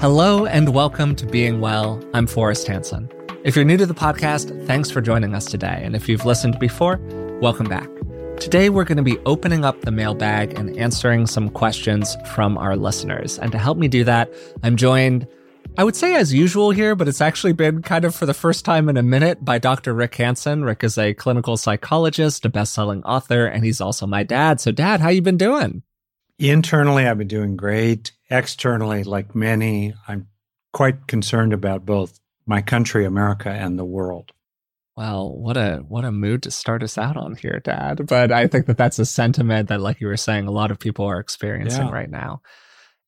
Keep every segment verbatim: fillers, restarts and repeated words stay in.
Hello and welcome to Being Well. I'm Forrest Hanson. If you're new to the podcast, thanks for joining us today. And if you've listened before, welcome back. Today, we're going to be opening up the mailbag and answering some questions from our listeners. And to help me do that, I'm joined, I would say as usual here, but it's actually been kind of for the first time in a minute, by Doctor Rick Hanson. Rick is a clinical psychologist, a best-selling author, and he's also my dad. So Dad, how you been doing? Internally, I've been doing great. Externally, like many, I'm quite concerned about both my country, America, and the world. Well, what a what a mood to start us out on here, Dad. But I think that that's a sentiment that, like you were saying, a lot of people are experiencing yeah. right now.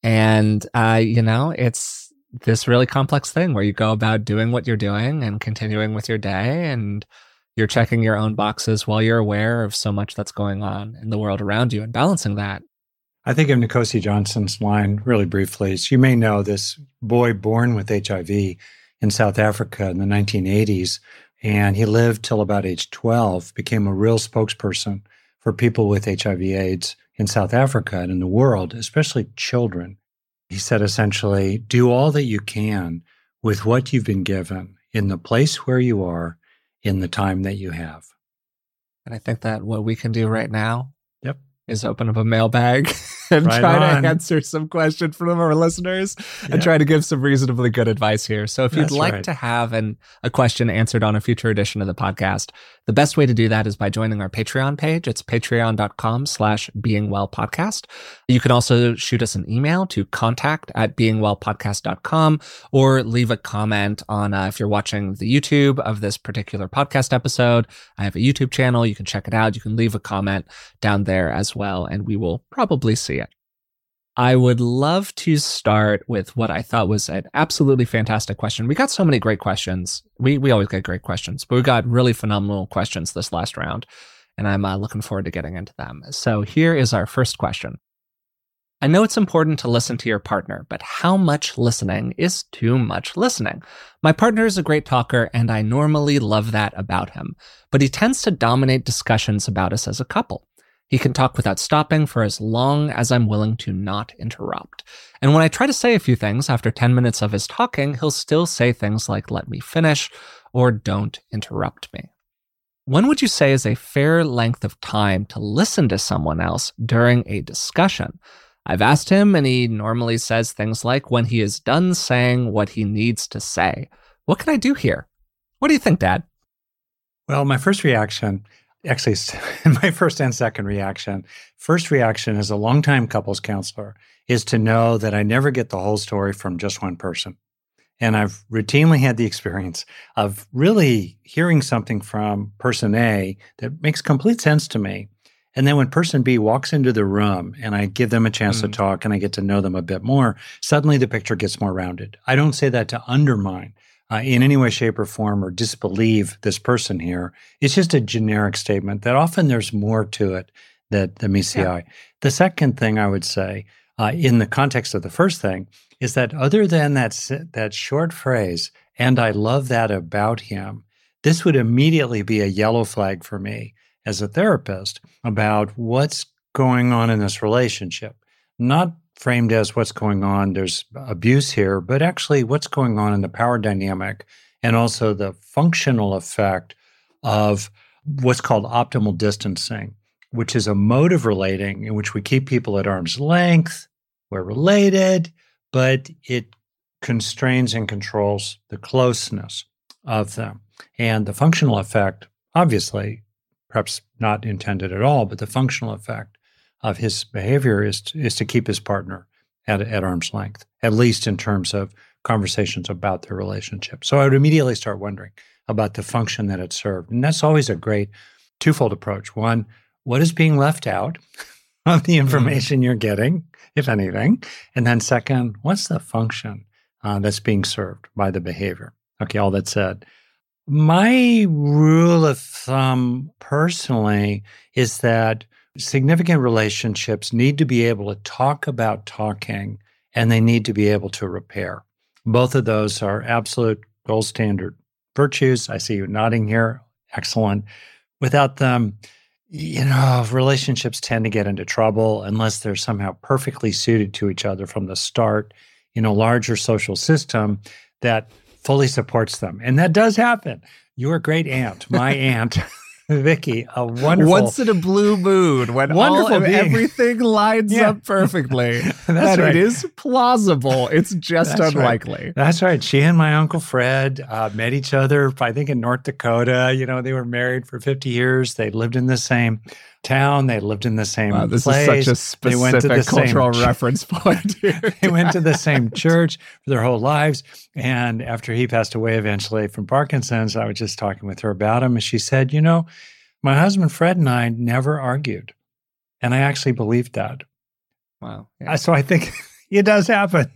And, uh, you know, it's this really complex thing where you go about doing what you're doing and continuing with your day, and you're checking your own boxes while you're aware of so much that's going on in the world around you and balancing that. I think of Nikosi Johnson's line really briefly. So you may know this boy born with H I V in South Africa in the nineteen eighties, and he lived till about age twelve, became a real spokesperson for people with H I V AIDS in South Africa and in the world, especially children. He said essentially, do all that you can with what you've been given in the place where you are in the time that you have. And I think that what we can do right now yep. is open up a mailbag and right try on. to answer some question from our listeners yep. and try to give some reasonably good advice here. So if you'd That's like right. to have an, a question answered on a future edition of the podcast, the best way to do that is by joining our Patreon page. It's patreon.com slash beingwellpodcast. You can also shoot us an email to contact at beingwellpodcast.com or leave a comment on uh, if you're watching the YouTube of this particular podcast episode. I have a YouTube channel. You can check it out. You can leave a comment down there as well, and we will probably see it. I would love to start with what I thought was an absolutely fantastic question. We got so many great questions. We we always get great questions, but we got really phenomenal questions this last round, and I'm uh, looking forward to getting into them. So here is our first question. I know it's important to listen to your partner, but how much listening is too much listening? My partner is a great talker, and I normally love that about him, but he tends to dominate discussions about us as a couple. He can talk without stopping for as long as I'm willing to not interrupt. And when I try to say a few things after ten minutes of his talking, he'll still say things like, let me finish, or don't interrupt me. When would you say is a fair length of time to listen to someone else during a discussion? I've asked him, and he normally says things like, when he is done saying what he needs to say. What can I do here? What do you think, Dad? Well, my first reaction... Actually, my first and second reaction. First reaction as a longtime couples counselor is to know that I never get the whole story from just one person. And I've routinely had the experience of really hearing something from person A that makes complete sense to me. And then when person B walks into the room and I give them a chance mm. to talk and I get to know them a bit more, suddenly the picture gets more rounded. I don't say that to undermine Uh, in any way, shape, or form, or disbelieve this person here. It's just a generic statement that often there's more to it that the meets the eye. The second thing I would say, uh, in the context of the first thing, is that other than that that short phrase, and I love that about him, this would immediately be a yellow flag for me as a therapist about what's going on in this relationship. Not framed as what's going on, there's abuse here, but actually what's going on in the power dynamic and also the functional effect of what's called optimal distancing, which is a mode of relating in which we keep people at arm's length, we're related, but it constrains and controls the closeness of them. And the functional effect, obviously, perhaps not intended at all, but the functional effect of his behavior is to, is to keep his partner at, at arm's length, at least in terms of conversations about their relationship. So I would immediately start wondering about the function that it served. And that's always a great twofold approach. One, what is being left out of the information mm. you're getting, if anything? And then second, what's the function uh, that's being served by the behavior? Okay, all that said, my rule of thumb personally is that significant relationships need to be able to talk about talking, and they need to be able to repair. Both of those are absolute gold standard virtues. I see you nodding here. Excellent. Without them, you know, relationships tend to get into trouble unless they're somehow perfectly suited to each other from the start. you know, larger social system that fully supports them. And that does happen. Your great aunt, my aunt, Vicky, a wonderful... Once in a blue moon, when wonderful all, everything lines yeah. up perfectly, That's that right. it is plausible, it's just That's unlikely. Right. That's right. She and my Uncle Fred uh, met each other, I think, in North Dakota. You know, they were married for fifty years. They lived in the same town. They lived in the same wow, this place. This is such a specific they went to the cultural same reference point here. They went to the same church for their whole lives. And after he passed away eventually from Parkinson's, I was just talking with her about him. And she said, you know, my husband Fred and I never argued. And I actually believed that. Wow. Yeah. So I think... It does happen,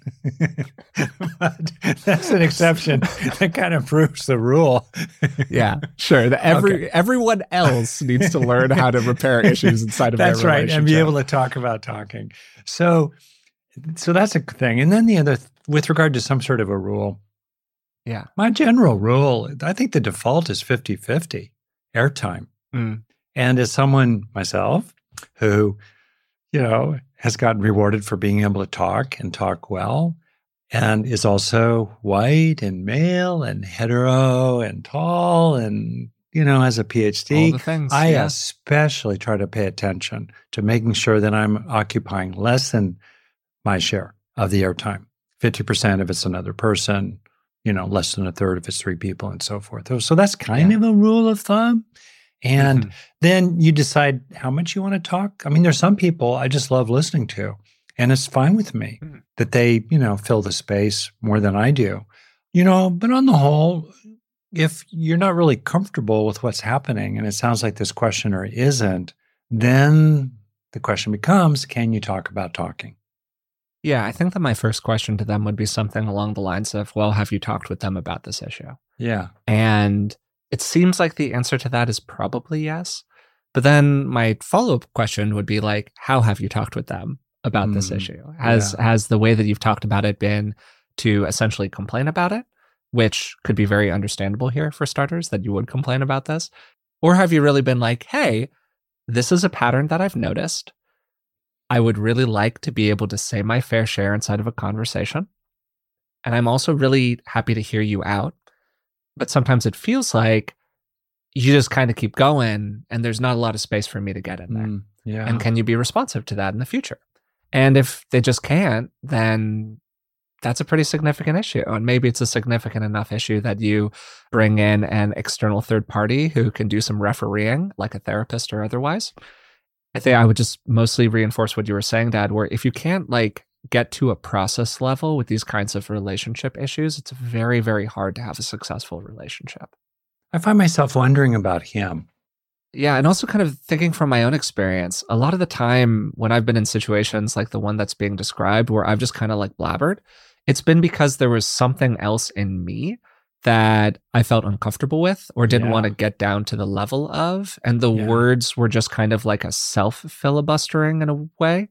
but that's an exception that kind of proves the rule. Yeah, sure. The every okay. Everyone else needs to learn how to repair issues inside of that's their relationship. That's right, and be able to talk about talking. So, so that's a thing. And then the other, with regard to some sort of a rule, yeah, my general rule, I think the default is fifty-fifty airtime. Mm. And as someone, myself, who, you know, has gotten rewarded for being able to talk and talk well, and is also white and male and hetero and tall and, you know, has a P H D. All the things, I yeah. especially try to pay attention to making sure that I'm occupying less than my share of the airtime. fifty percent if it's another person, you know, less than a third if it's three people and so forth. So that's kind yeah. of a rule of thumb. And mm-hmm. then you decide how much you want to talk. I mean, there's some people I just love listening to, and it's fine with me mm-hmm. that they, you know, fill the space more than I do. You know, but on the whole, if you're not really comfortable with what's happening, and it sounds like this questioner isn't, then the question becomes, can you talk about talking? Yeah, I think that my first question to them would be something along the lines of, well, have you talked with them about this issue? Yeah. And... it seems like the answer to that is probably yes. But then my follow-up question would be like, how have you talked with them about mm, this issue? Has yeah. has the way that you've talked about it been to essentially complain about it, which could be very understandable here for starters that you would complain about this? Or have you really been like, hey, this is a pattern that I've noticed. I would really like to be able to say my fair share inside of a conversation. And I'm also really happy to hear you out. But sometimes it feels like you just kind of keep going and there's not a lot of space for me to get in there. Mm, yeah. And can you be responsive to that in the future? And if they just can't, then that's a pretty significant issue. And maybe it's a significant enough issue that you bring in an external third party who can do some refereeing, like a therapist or otherwise. I think I would just mostly reinforce what you were saying, Dad, where if you can't like get to a process level with these kinds of relationship issues, it's very, very hard to have a successful relationship. I find myself wondering about him. Yeah, and also kind of thinking from my own experience, a lot of the time when I've been in situations like the one that's being described where I've just kind of like blabbered, it's been because there was something else in me that I felt uncomfortable with or didn't yeah. want to get down to the level of. And the yeah. words were just kind of like a self-filibustering in a way.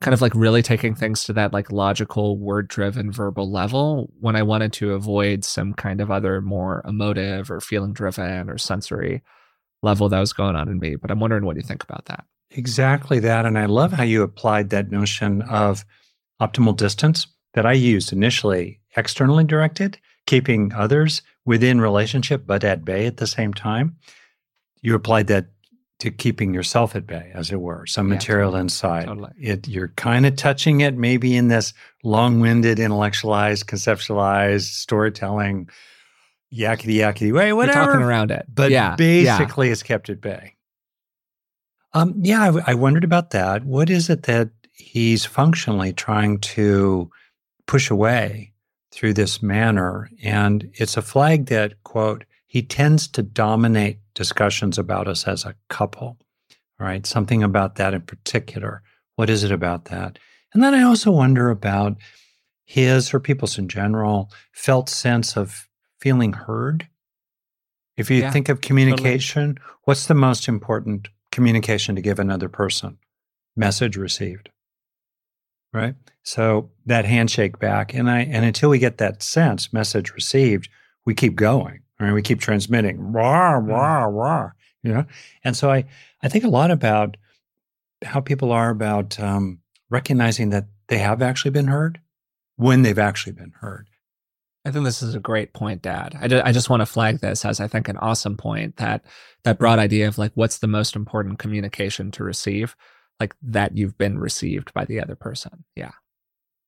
Kind of like really taking things to that like logical, word-driven, verbal level when I wanted to avoid some kind of other more emotive or feeling-driven or sensory level that was going on in me. But I'm wondering what you think about that. Exactly that. And I love how you applied that notion of optimal distance that I used initially, externally directed, keeping others within relationship but at bay at the same time. You applied that to keeping yourself at bay, as it were, some yeah, material totally, inside. Totally. It, you're kind of touching it maybe in this long-winded, intellectualized, conceptualized, storytelling, yakety-yakety way, whatever. You're talking around it. But yeah, basically yeah. it's kept at bay. Um, yeah, I, I wondered about that. What is it that he's functionally trying to push away through this manner? And it's a flag that, quote, he tends to dominate discussions about us as a couple, right? Something about that in particular. What is it about that? And then I also wonder about his, or people's in general, felt sense of feeling heard. If you yeah, think of communication, totally. What's the most important communication to give another person? Message received, right? So that handshake back. And I and until we get that sense, message received, we keep going. I mean, we keep transmitting, rah, rah, rah, you know? And so I, I think a lot about how people are about um, recognizing that they have actually been heard when they've actually been heard. I think this is a great point, Dad. I, ju- I just want to flag this as, I think, an awesome point, that that broad idea of like, what's the most important communication to receive, like that you've been received by the other person. Yeah.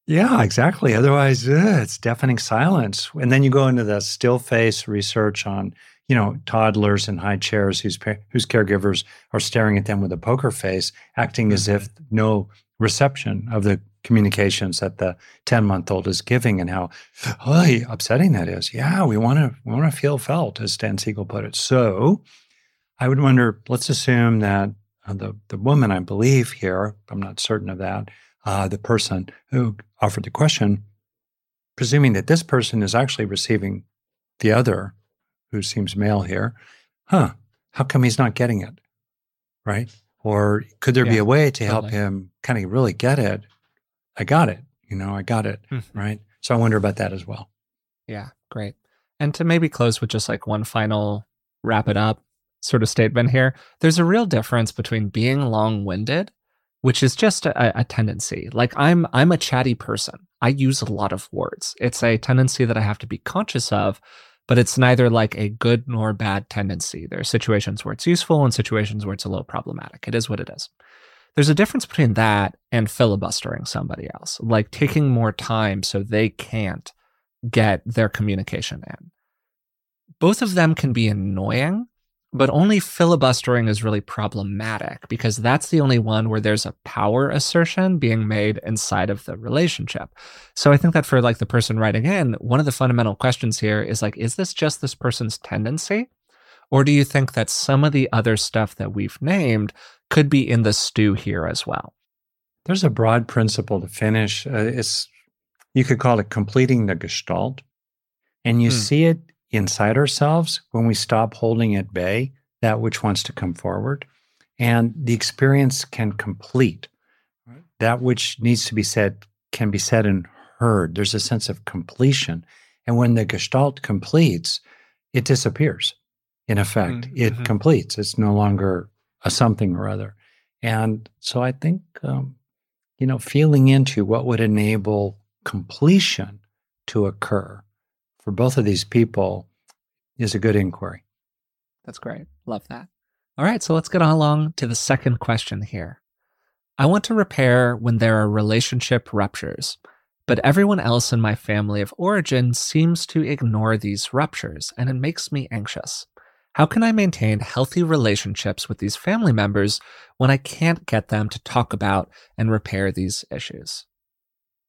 Yeah, exactly. Otherwise, uh, it's deafening silence. And then you go into the still face research on, you know, toddlers in high chairs whose whose caregivers are staring at them with a poker face, acting as if no reception of the communications that the ten-month-old is giving, and how oh, upsetting that is. Yeah, we want to we want to feel felt, as Stan Siegel put it. So I would wonder, let's assume that uh, the, the woman, I believe here, I'm not certain of that, uh, the person who offered the question, presuming that this person is actually receiving the other, who seems male here, huh, how come he's not getting it, right? Or could there yeah, be a way to help totally. him kind of really get it? I got it, you know, I got it, mm-hmm. right? So I wonder about that as well. Yeah, great. And to maybe close with just like one final wrap it up sort of statement here, there's a real difference between being long-winded, which is just a, a tendency. Like I'm, I'm a chatty person. I use a lot of words. It's a tendency that I have to be conscious of, but it's neither like a good nor bad tendency. There are situations where it's useful and situations where it's a little problematic. It is what it is. There's a difference between that and filibustering somebody else, like taking more time so they can't get their communication in. Both of them can be annoying, but only filibustering is really problematic because that's the only one where there's a power assertion being made inside of the relationship. So I think that for like the person writing in, one of the fundamental questions here is like, is this just this person's tendency? Or do you think that some of the other stuff that we've named could be in the stew here as well? There's a broad principle to finish. Uh, it's you could call it completing the gestalt. And you hmm. see it inside ourselves when we stop holding at bay that which wants to come forward. And the experience can complete. Right. That which needs to be said can be said and heard. There's a sense of completion. And when the gestalt completes, it disappears. In effect, mm-hmm. it mm-hmm. completes. It's no longer a something or other. And so I think, um, you know, feeling into what would enable completion to occur for both of these people is a good inquiry. That's great. Love that. All right. So let's get on along to the second question here. I want to repair when there are relationship ruptures, but everyone else in my family of origin seems to ignore these ruptures, and it makes me anxious. How can I maintain healthy relationships with these family members when I can't get them to talk about and repair these issues?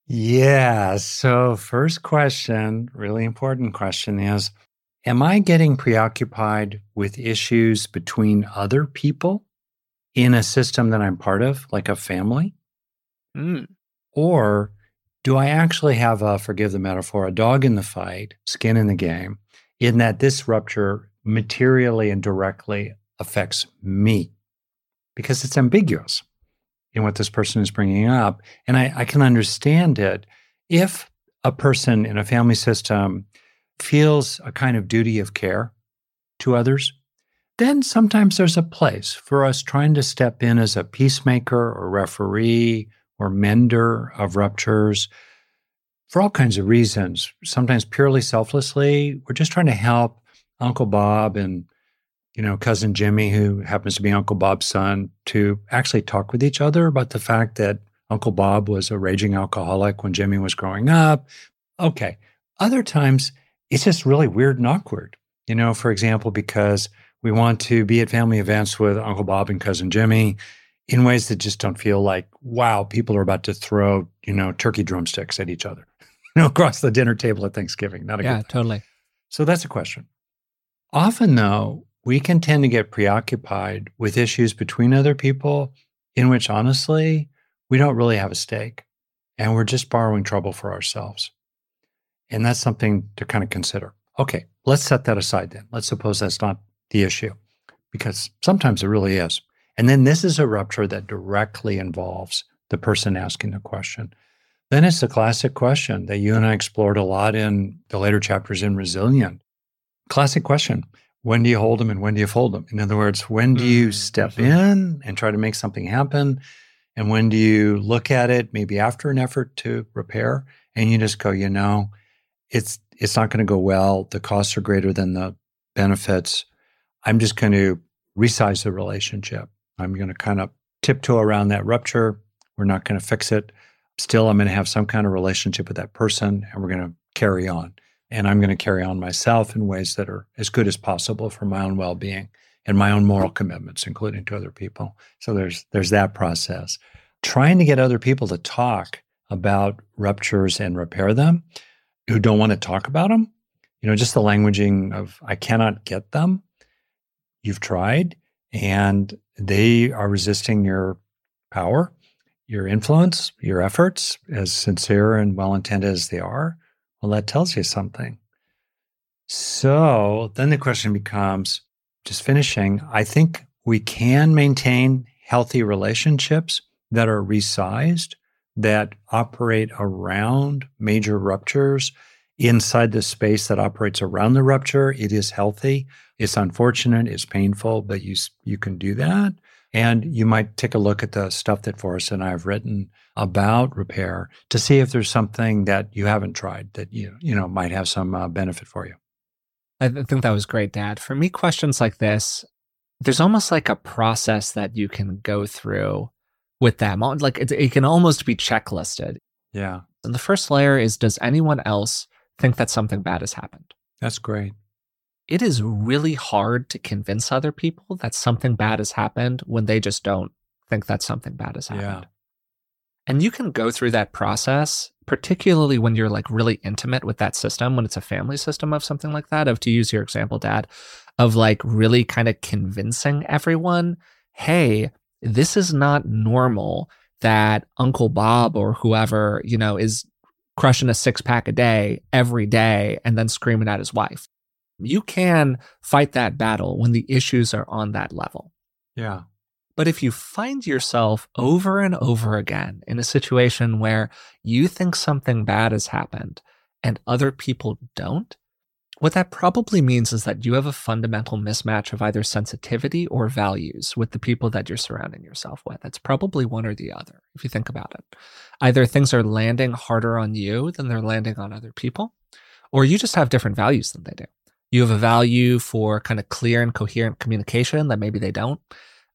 Yeah, so first question, really important question is, am I getting preoccupied with issues between other people in a system that I'm part of, like a family? Mm. Or do I actually have a, forgive the metaphor, a dog in the fight, skin in the game, in that this rupture materially and directly affects me? Because it's ambiguous in what this person is bringing up. And I, I can understand it if a person in a family system feels a kind of duty of care to others, then sometimes there's a place for us trying to step in as a peacemaker or referee or mender of ruptures for all kinds of reasons, sometimes purely selflessly. We're just trying to help Uncle Bob and, you know, Cousin Jimmy, who happens to be Uncle Bob's son, to actually talk with each other about the fact that Uncle Bob was a raging alcoholic when Jimmy was growing up. Okay. Other times, it's just really weird and awkward, you know, for example, because we want to be at family events with Uncle Bob and Cousin Jimmy in ways that just don't feel like, wow, people are about to throw, you know, turkey drumsticks at each other, you know, across the dinner table at Thanksgiving. Not a yeah, good thing. Yeah, totally. So that's a question. Often, though, we can tend to get preoccupied with issues between other people in which, honestly, we don't really have a stake, and we're just borrowing trouble for ourselves. And that's something to kind of consider. Okay, let's set that aside then. Let's suppose that's not the issue, because sometimes it really is. And then this is a rupture that directly involves the person asking the question. Then it's the classic question that you and I explored a lot in the later chapters in Resilient. Classic question, when do you hold them and when do you fold them? In other words, when do you step in and try to make something happen? And when do you look at it maybe after an effort to repair? and you just go, you know, it's it's not going to go well. The costs are greater than the benefits. I'm just going to resize the relationship. I'm going to kind of tiptoe around that rupture. We're not going to fix it. Still, I'm going to have some kind of relationship with that person, and we're going to carry on. And I'm going to carry on myself in ways that are as good as possible for my own well-being and my own moral commitments, including to other people. So there's there's that process. Trying to get other people to talk about ruptures and repair them who don't want to talk about them. You know, just the languaging of, I cannot get them. You've tried, and they are resisting your power, your influence, your efforts, as sincere and well-intended as they are. Well, that tells you something. So then the question becomes, just finishing, I think we can maintain healthy relationships that are resized, that operate around major ruptures. Inside the space that operates around the rupture, it is healthy. It's unfortunate, it's painful, but you you can do that. And you might take a look at the stuff that Forrest and I have written about repair to see if there's something that you haven't tried that you you know might have some uh, benefit for you. I th- think that was great, Dad. For me, questions like this, there's almost like a process that you can go through with them. Like it, it can almost be checklisted. Yeah. And the first layer is, does anyone else think that something bad has happened? That's great. It is really hard to convince other people that something bad has happened when they just don't think that something bad has happened. Yeah. And you can go through that process, particularly when you're like really intimate with that system, when it's a family system of something like that, of, to use your example, Dad, of like really kind of convincing everyone, hey, this is not normal that Uncle Bob or whoever, you know, is crushing a six pack a day every day and then screaming at his wife. You can fight that battle when the issues are on that level. Yeah. But if you find yourself over and over again in a situation where you think something bad has happened and other people don't, what that probably means is that you have a fundamental mismatch of either sensitivity or values with the people that you're surrounding yourself with. It's probably one or the other, if you think about it. Either things are landing harder on you than they're landing on other people, or you just have different values than they do. You have a value for kind of clear and coherent communication that maybe they don't.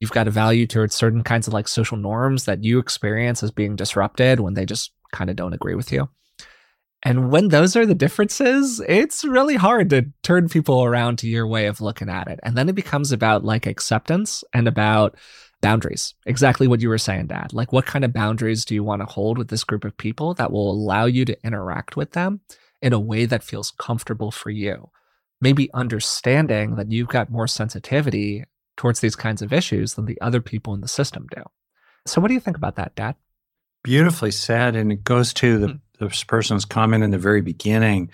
You've got a value towards certain kinds of like social norms that you experience as being disrupted when they just kind of don't agree with you. And when those are the differences, it's really hard to turn people around to your way of looking at it. And then it becomes about like acceptance and about boundaries. Exactly what you were saying, Dad. Like, what kind of boundaries do you want to hold with this group of people that will allow you to interact with them in a way that feels comfortable for you? Maybe understanding that you've got more sensitivity towards these kinds of issues than the other people in the system do. So what do you think about that, Dad? Beautifully said. And it goes to the mm. this person's comment in the very beginning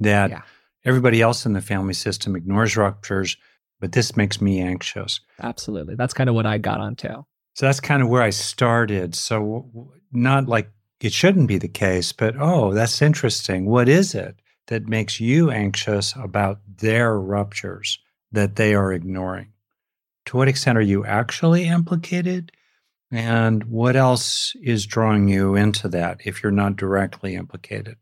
that yeah. everybody else in the family system ignores ruptures, but this makes me anxious. Absolutely. That's kind of what I got onto. So that's kind of where I started. So not like it shouldn't be the case, but oh, that's interesting. What is it that makes you anxious about their ruptures that they are ignoring? To what extent are you actually implicated? And what else is drawing you into that if you're not directly implicated?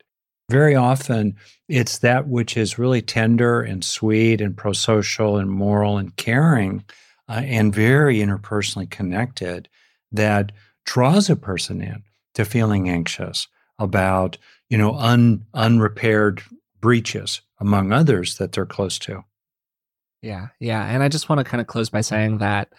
Very often, it's that which is really tender and sweet and pro-social and moral and caring uh, and very interpersonally connected that draws a person in to feeling anxious about, you know, un, unrepaired breaches among others that they're close to. Yeah, yeah. And I just want to kind of close by saying that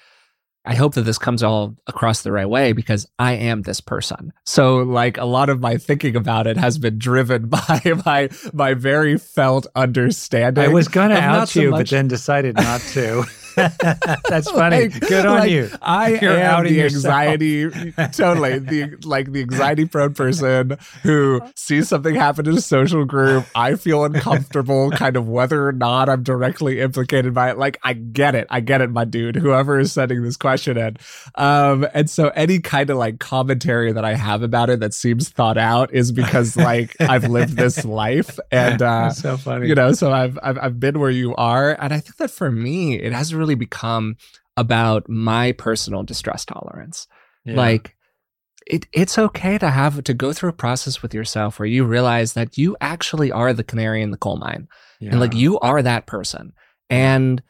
I hope that this comes all across the right way, because I am this person. So like a lot of my thinking about it has been driven by my my very felt understanding. I was going to out so you, much... but then decided not to. That's funny. Like, good on like, you. I You're am the anxiety, totally, the like the anxiety-prone person who sees something happen in a social group. I feel uncomfortable, kind of whether or not I'm directly implicated by it. Like, I get it. I get it, my dude, whoever is sending this question in. Um, and so any kind of like commentary that I have about it that seems thought out is because like I've lived this life. And, uh, so funny. You know, so I've, I've, I've been where you are. And I think that for me, it has really become about my personal distress tolerance. Yeah. Like, it, it's okay to have to go through a process with yourself where you realize that you actually are the canary in the coal mine. Yeah. And like you are that person. And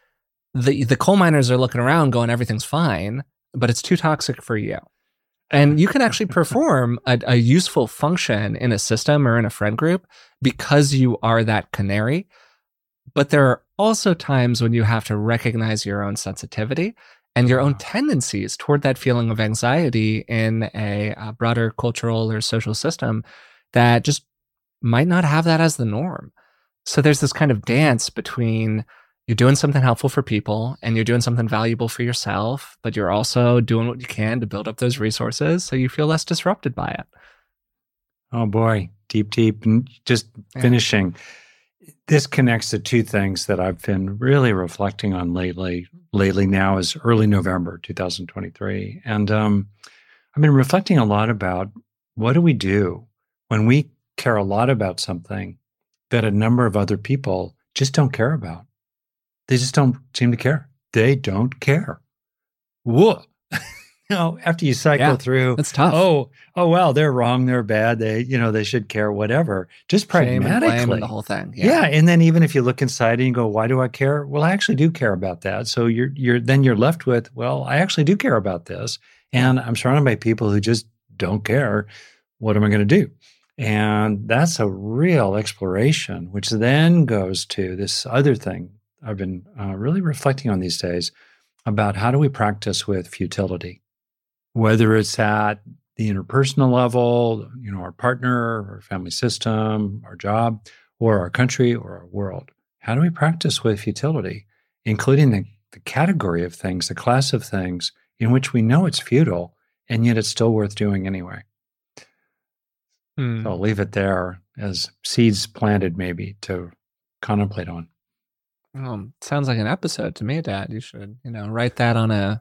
the the coal miners are looking around going, everything's fine, but it's too toxic for you. And you can actually perform a, a useful function in a system or in a friend group because you are that canary. But there are also times when you have to recognize your own sensitivity and your own tendencies toward that feeling of anxiety in a, a broader cultural or social system that just might not have that as the norm. So there's this kind of dance between you're doing something helpful for people and you're doing something valuable for yourself, but you're also doing what you can to build up those resources so you feel less disrupted by it. Oh boy, deep, deep. And just yeah. finishing. This connects to two things that I've been really reflecting on lately. Lately now is early November, two thousand twenty-three. And um, I've been reflecting a lot about what do we do when we care a lot about something that a number of other people just don't care about. They just don't seem to care. They don't care. Whoa. You know, after you cycle yeah, through, that's tough. Oh, oh well, they're wrong, they're bad, they, you know, they should care, whatever. Just pragmatically, the whole thing. Yeah. yeah, and then even if you look inside and you go, why do I care? Well, I actually do care about that. So you're, you're, then you're left with, well, I actually do care about this, and I'm surrounded by people who just don't care. What am I going to do? And that's a real exploration, which then goes to this other thing I've been uh, really reflecting on these days about how do we practice with futility, whether it's at the interpersonal level, you know, our partner, our family system, our job, or our country, or our world. How do we practice with futility, including the, the category of things, the class of things in which we know it's futile, and yet it's still worth doing anyway? Hmm. So I'll leave it there as seeds planted maybe to contemplate on. Um, sounds like an episode to me, Dad. You should, you know, write that on a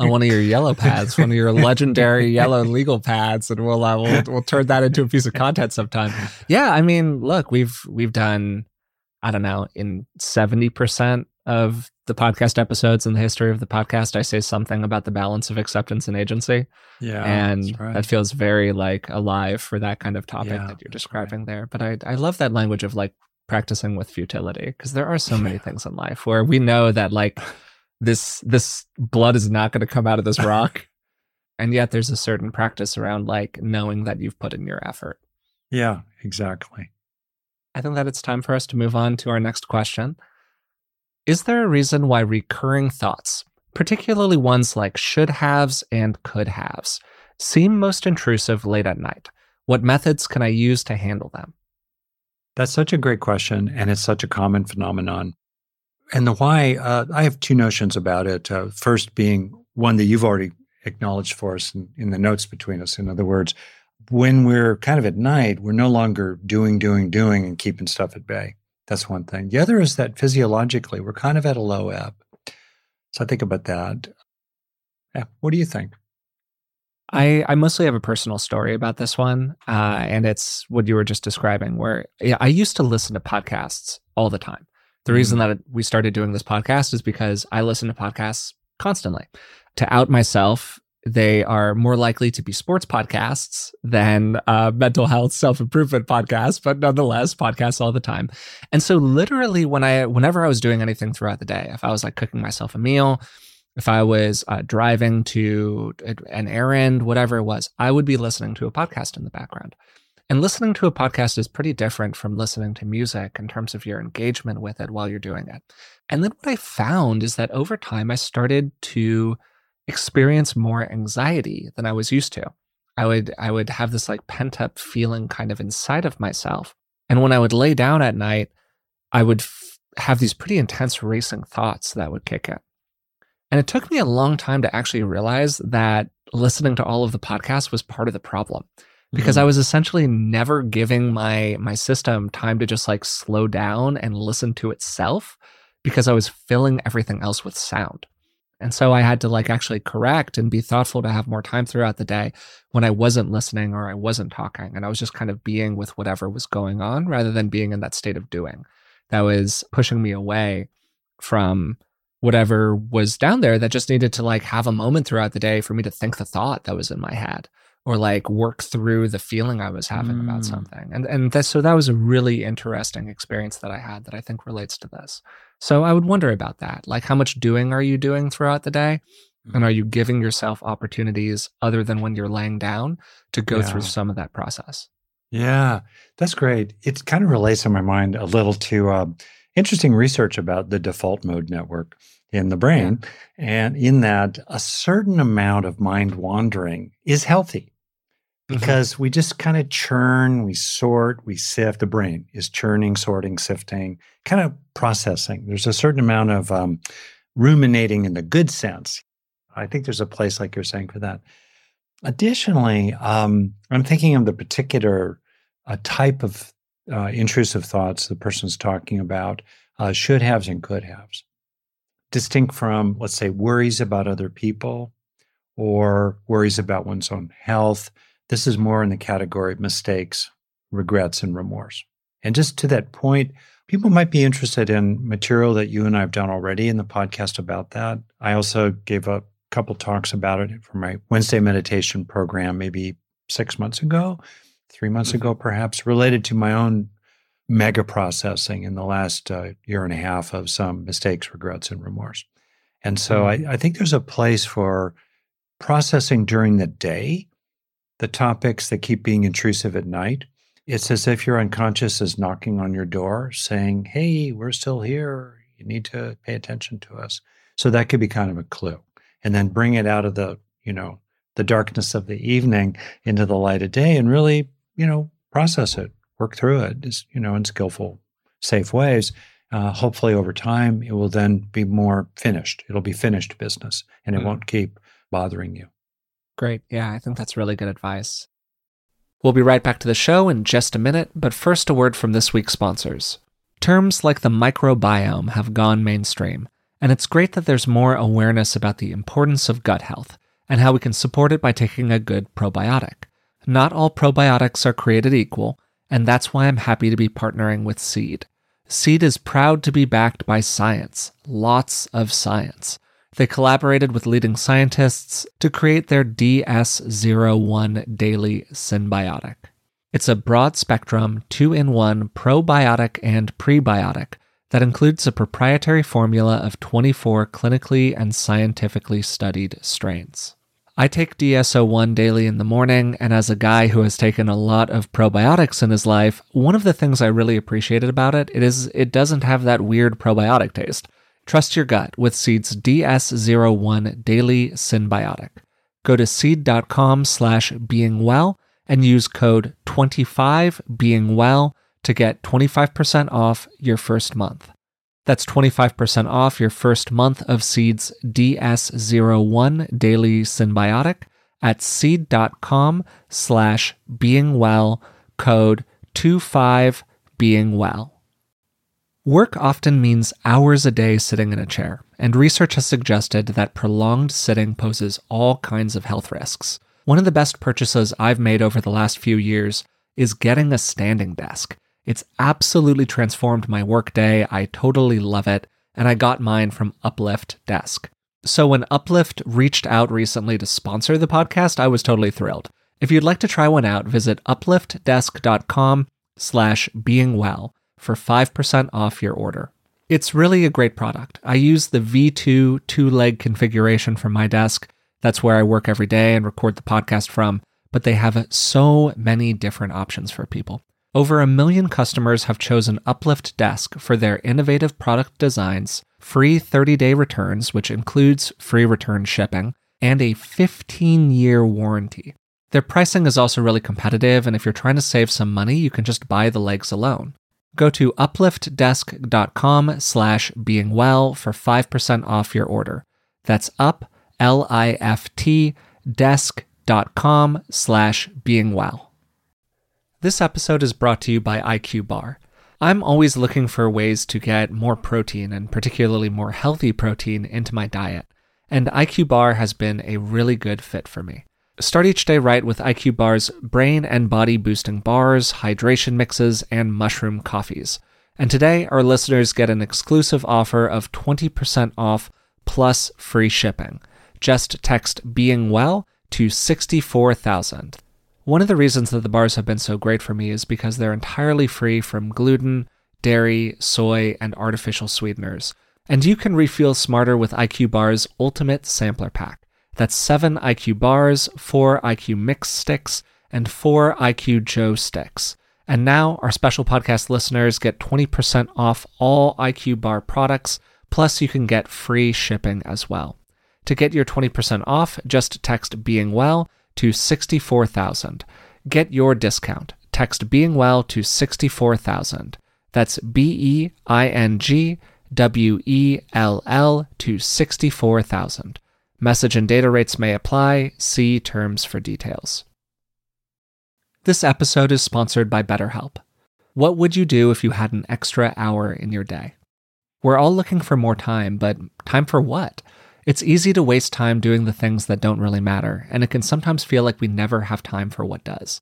on one of your yellow pads, one of your legendary yellow legal pads, and we'll uh, we'll we'll turn that into a piece of content sometime. Yeah, I mean, look, we've we've done, I don't know, in seventy percent of the podcast episodes in the history of the podcast, I say something about the balance of acceptance and agency. Yeah, and right. that feels very like alive for that kind of topic yeah, that you're describing right. there. But I I love that language of like practicing with futility, because there are so many things in life where we know that like this this blood is not going to come out of this rock, and yet there's a certain practice around like knowing that you've put in your effort. Yeah, exactly. I think that it's time for us to move on to our next question. Is there a reason why recurring thoughts, particularly ones like should-haves and could-haves, seem most intrusive late at night? What methods can I use to handle them? That's such a great question, and it's such a common phenomenon. And the why, uh, I have two notions about it. Uh, first being one that you've already acknowledged for us in, in the notes between us. In other words, when we're kind of at night, we're no longer doing, doing, doing, and keeping stuff at bay. That's one thing. The other is that physiologically, we're kind of at a low ebb. So I think about that. Yeah. What do you think? I, I mostly have a personal story about this one, uh, and it's what you were just describing, where yeah, I used to listen to podcasts all the time. The mm-hmm. reason that we started doing this podcast is because I listen to podcasts constantly. To out myself, they are more likely to be sports podcasts than uh, mental health self-improvement podcasts, but nonetheless, podcasts all the time. And so literally, when I, whenever I was doing anything throughout the day, if I was like cooking myself a meal, if I was uh, driving to an errand, whatever it was, I would be listening to a podcast in the background. And listening to a podcast is pretty different from listening to music in terms of your engagement with it while you're doing it. And then what I found is that over time, I started to experience more anxiety than I was used to. I would I would have this like pent-up feeling kind of inside of myself. And when I would lay down at night, I would f- have these pretty intense racing thoughts that would kick in. And it took me a long time to actually realize that listening to all of the podcasts was part of the problem, because mm-hmm. I was essentially never giving my my system time to just like slow down and listen to itself, because I was filling everything else with sound. And so I had to like actually correct and be thoughtful to have more time throughout the day when I wasn't listening or I wasn't talking, and I was just kind of being with whatever was going on rather than being in that state of doing that was pushing me away from whatever was down there that just needed to like have a moment throughout the day for me to think the thought that was in my head or like work through the feeling I was having mm. about something. And and that's, so that was a really interesting experience that I had that I think relates to this. So I would wonder about that. Like, how much doing are you doing throughout the day? And are you giving yourself opportunities other than when you're laying down to go yeah. through some of that process? Yeah, that's great. It kind of relates in my mind a little to uh, interesting research about the default mode network in the brain. Yeah. And in that, a certain amount of mind wandering is healthy because mm-hmm. we just kind of churn, we sort, we sift. The brain is churning, sorting, sifting, kind of processing. There's a certain amount of um, ruminating in the good sense. I think there's a place, like you're saying, for that. Additionally, um, I'm thinking of the particular uh, type of uh, intrusive thoughts the person's talking about, uh, should-haves and could-haves, distinct from, let's say, worries about other people or worries about one's own health. This is more in the category of mistakes, regrets, and remorse. And just to that point, people might be interested in material that you and I have done already in the podcast about that. I also gave a couple talks about it from my Wednesday meditation program maybe six months ago, three months ago perhaps, related to my own mega processing in the last uh, year and a half of some mistakes, regrets, and remorse. And so I, I think there's a place for processing during the day, the topics that keep being intrusive at night. It's as if your unconscious is knocking on your door saying, hey, we're still here. You need to pay attention to us. So that could be kind of a clue. And then bring it out of the, you know, the darkness of the evening into the light of day and really, you know, process it, work through it, just, you know, in skillful, safe ways. Uh, hopefully over time, it will then be more finished. It'll be finished business and it mm. won't keep bothering you. Great. Yeah, I think that's really good advice. We'll be right back to the show in just a minute, but first a word from this week's sponsors. Terms like the microbiome have gone mainstream, and it's great that there's more awareness about the importance of gut health and how we can support it by taking a good probiotic. Not all probiotics are created equal, and that's why I'm happy to be partnering with Seed. Seed is proud to be backed by science, lots of science. They collaborated with leading scientists to create their D S zero one Daily Synbiotic. It's a broad-spectrum, two-in-one probiotic and prebiotic that includes a proprietary formula of twenty-four clinically and scientifically studied strains. I take D S zero one daily in the morning, and as a guy who has taken a lot of probiotics in his life, one of the things I really appreciated about it, it is it doesn't have that weird probiotic taste. Trust your gut with Seed's D S zero one Daily Synbiotic. Go to seed.com slash beingwell and use code twenty-five being well to get twenty-five percent off your first month. That's twenty-five percent off your first month of Seed's D S zero one Daily Synbiotic at seed.com slash beingwell, code twenty-five being well. Work often means hours a day sitting in a chair, and research has suggested that prolonged sitting poses all kinds of health risks. One of the best purchases I've made over the last few years is getting a standing desk. It's absolutely transformed my workday. I totally love it, and I got mine from Uplift Desk. So when Uplift reached out recently to sponsor the podcast, I was totally thrilled. If you'd like to try one out, visit upliftdesk.com slash beingwell. For five percent off your order. It's really a great product. I use the V two two-leg configuration for my desk. That's where I work every day and record the podcast from, but they have so many different options for people. Over a million customers have chosen Uplift Desk for their innovative product designs, free thirty-day returns, which includes free return shipping, and a fifteen-year warranty. Their pricing is also really competitive, and if you're trying to save some money, you can just buy the legs alone. Go to upliftdesk.com slash beingwell for five percent off your order. That's up, L I F T, desk.com slash beingwell. This episode is brought to you by I Q Bar. I'm always looking for ways to get more protein, and particularly more healthy protein, into my diet, and I Q Bar has been a really good fit for me. Start each day right with I Q Bar's brain and body boosting bars, hydration mixes, and mushroom coffees. And today, our listeners get an exclusive offer of twenty percent off plus free shipping. Just text Being Well to sixty-four thousand. One of the reasons that the bars have been so great for me is because they're entirely free from gluten, dairy, soy, and artificial sweeteners. And you can refuel smarter with I Q Bar's Ultimate Sampler Pack. That's seven I Q Bars, four I Q Mix Sticks, and four I Q Joe Sticks. And now our special podcast listeners get twenty percent off all I Q Bar products, plus you can get free shipping as well. To get your twenty percent off, just text Being Well to sixty-four thousand. Get your discount. Text Being Well to sixty-four thousand. That's B E I N G W E L L to sixty-four thousand. Message and data rates may apply. See terms for details. This episode is sponsored by BetterHelp. What would you do if you had an extra hour in your day? We're all looking for more time, but time for what? It's easy to waste time doing the things that don't really matter, and it can sometimes feel like we never have time for what does.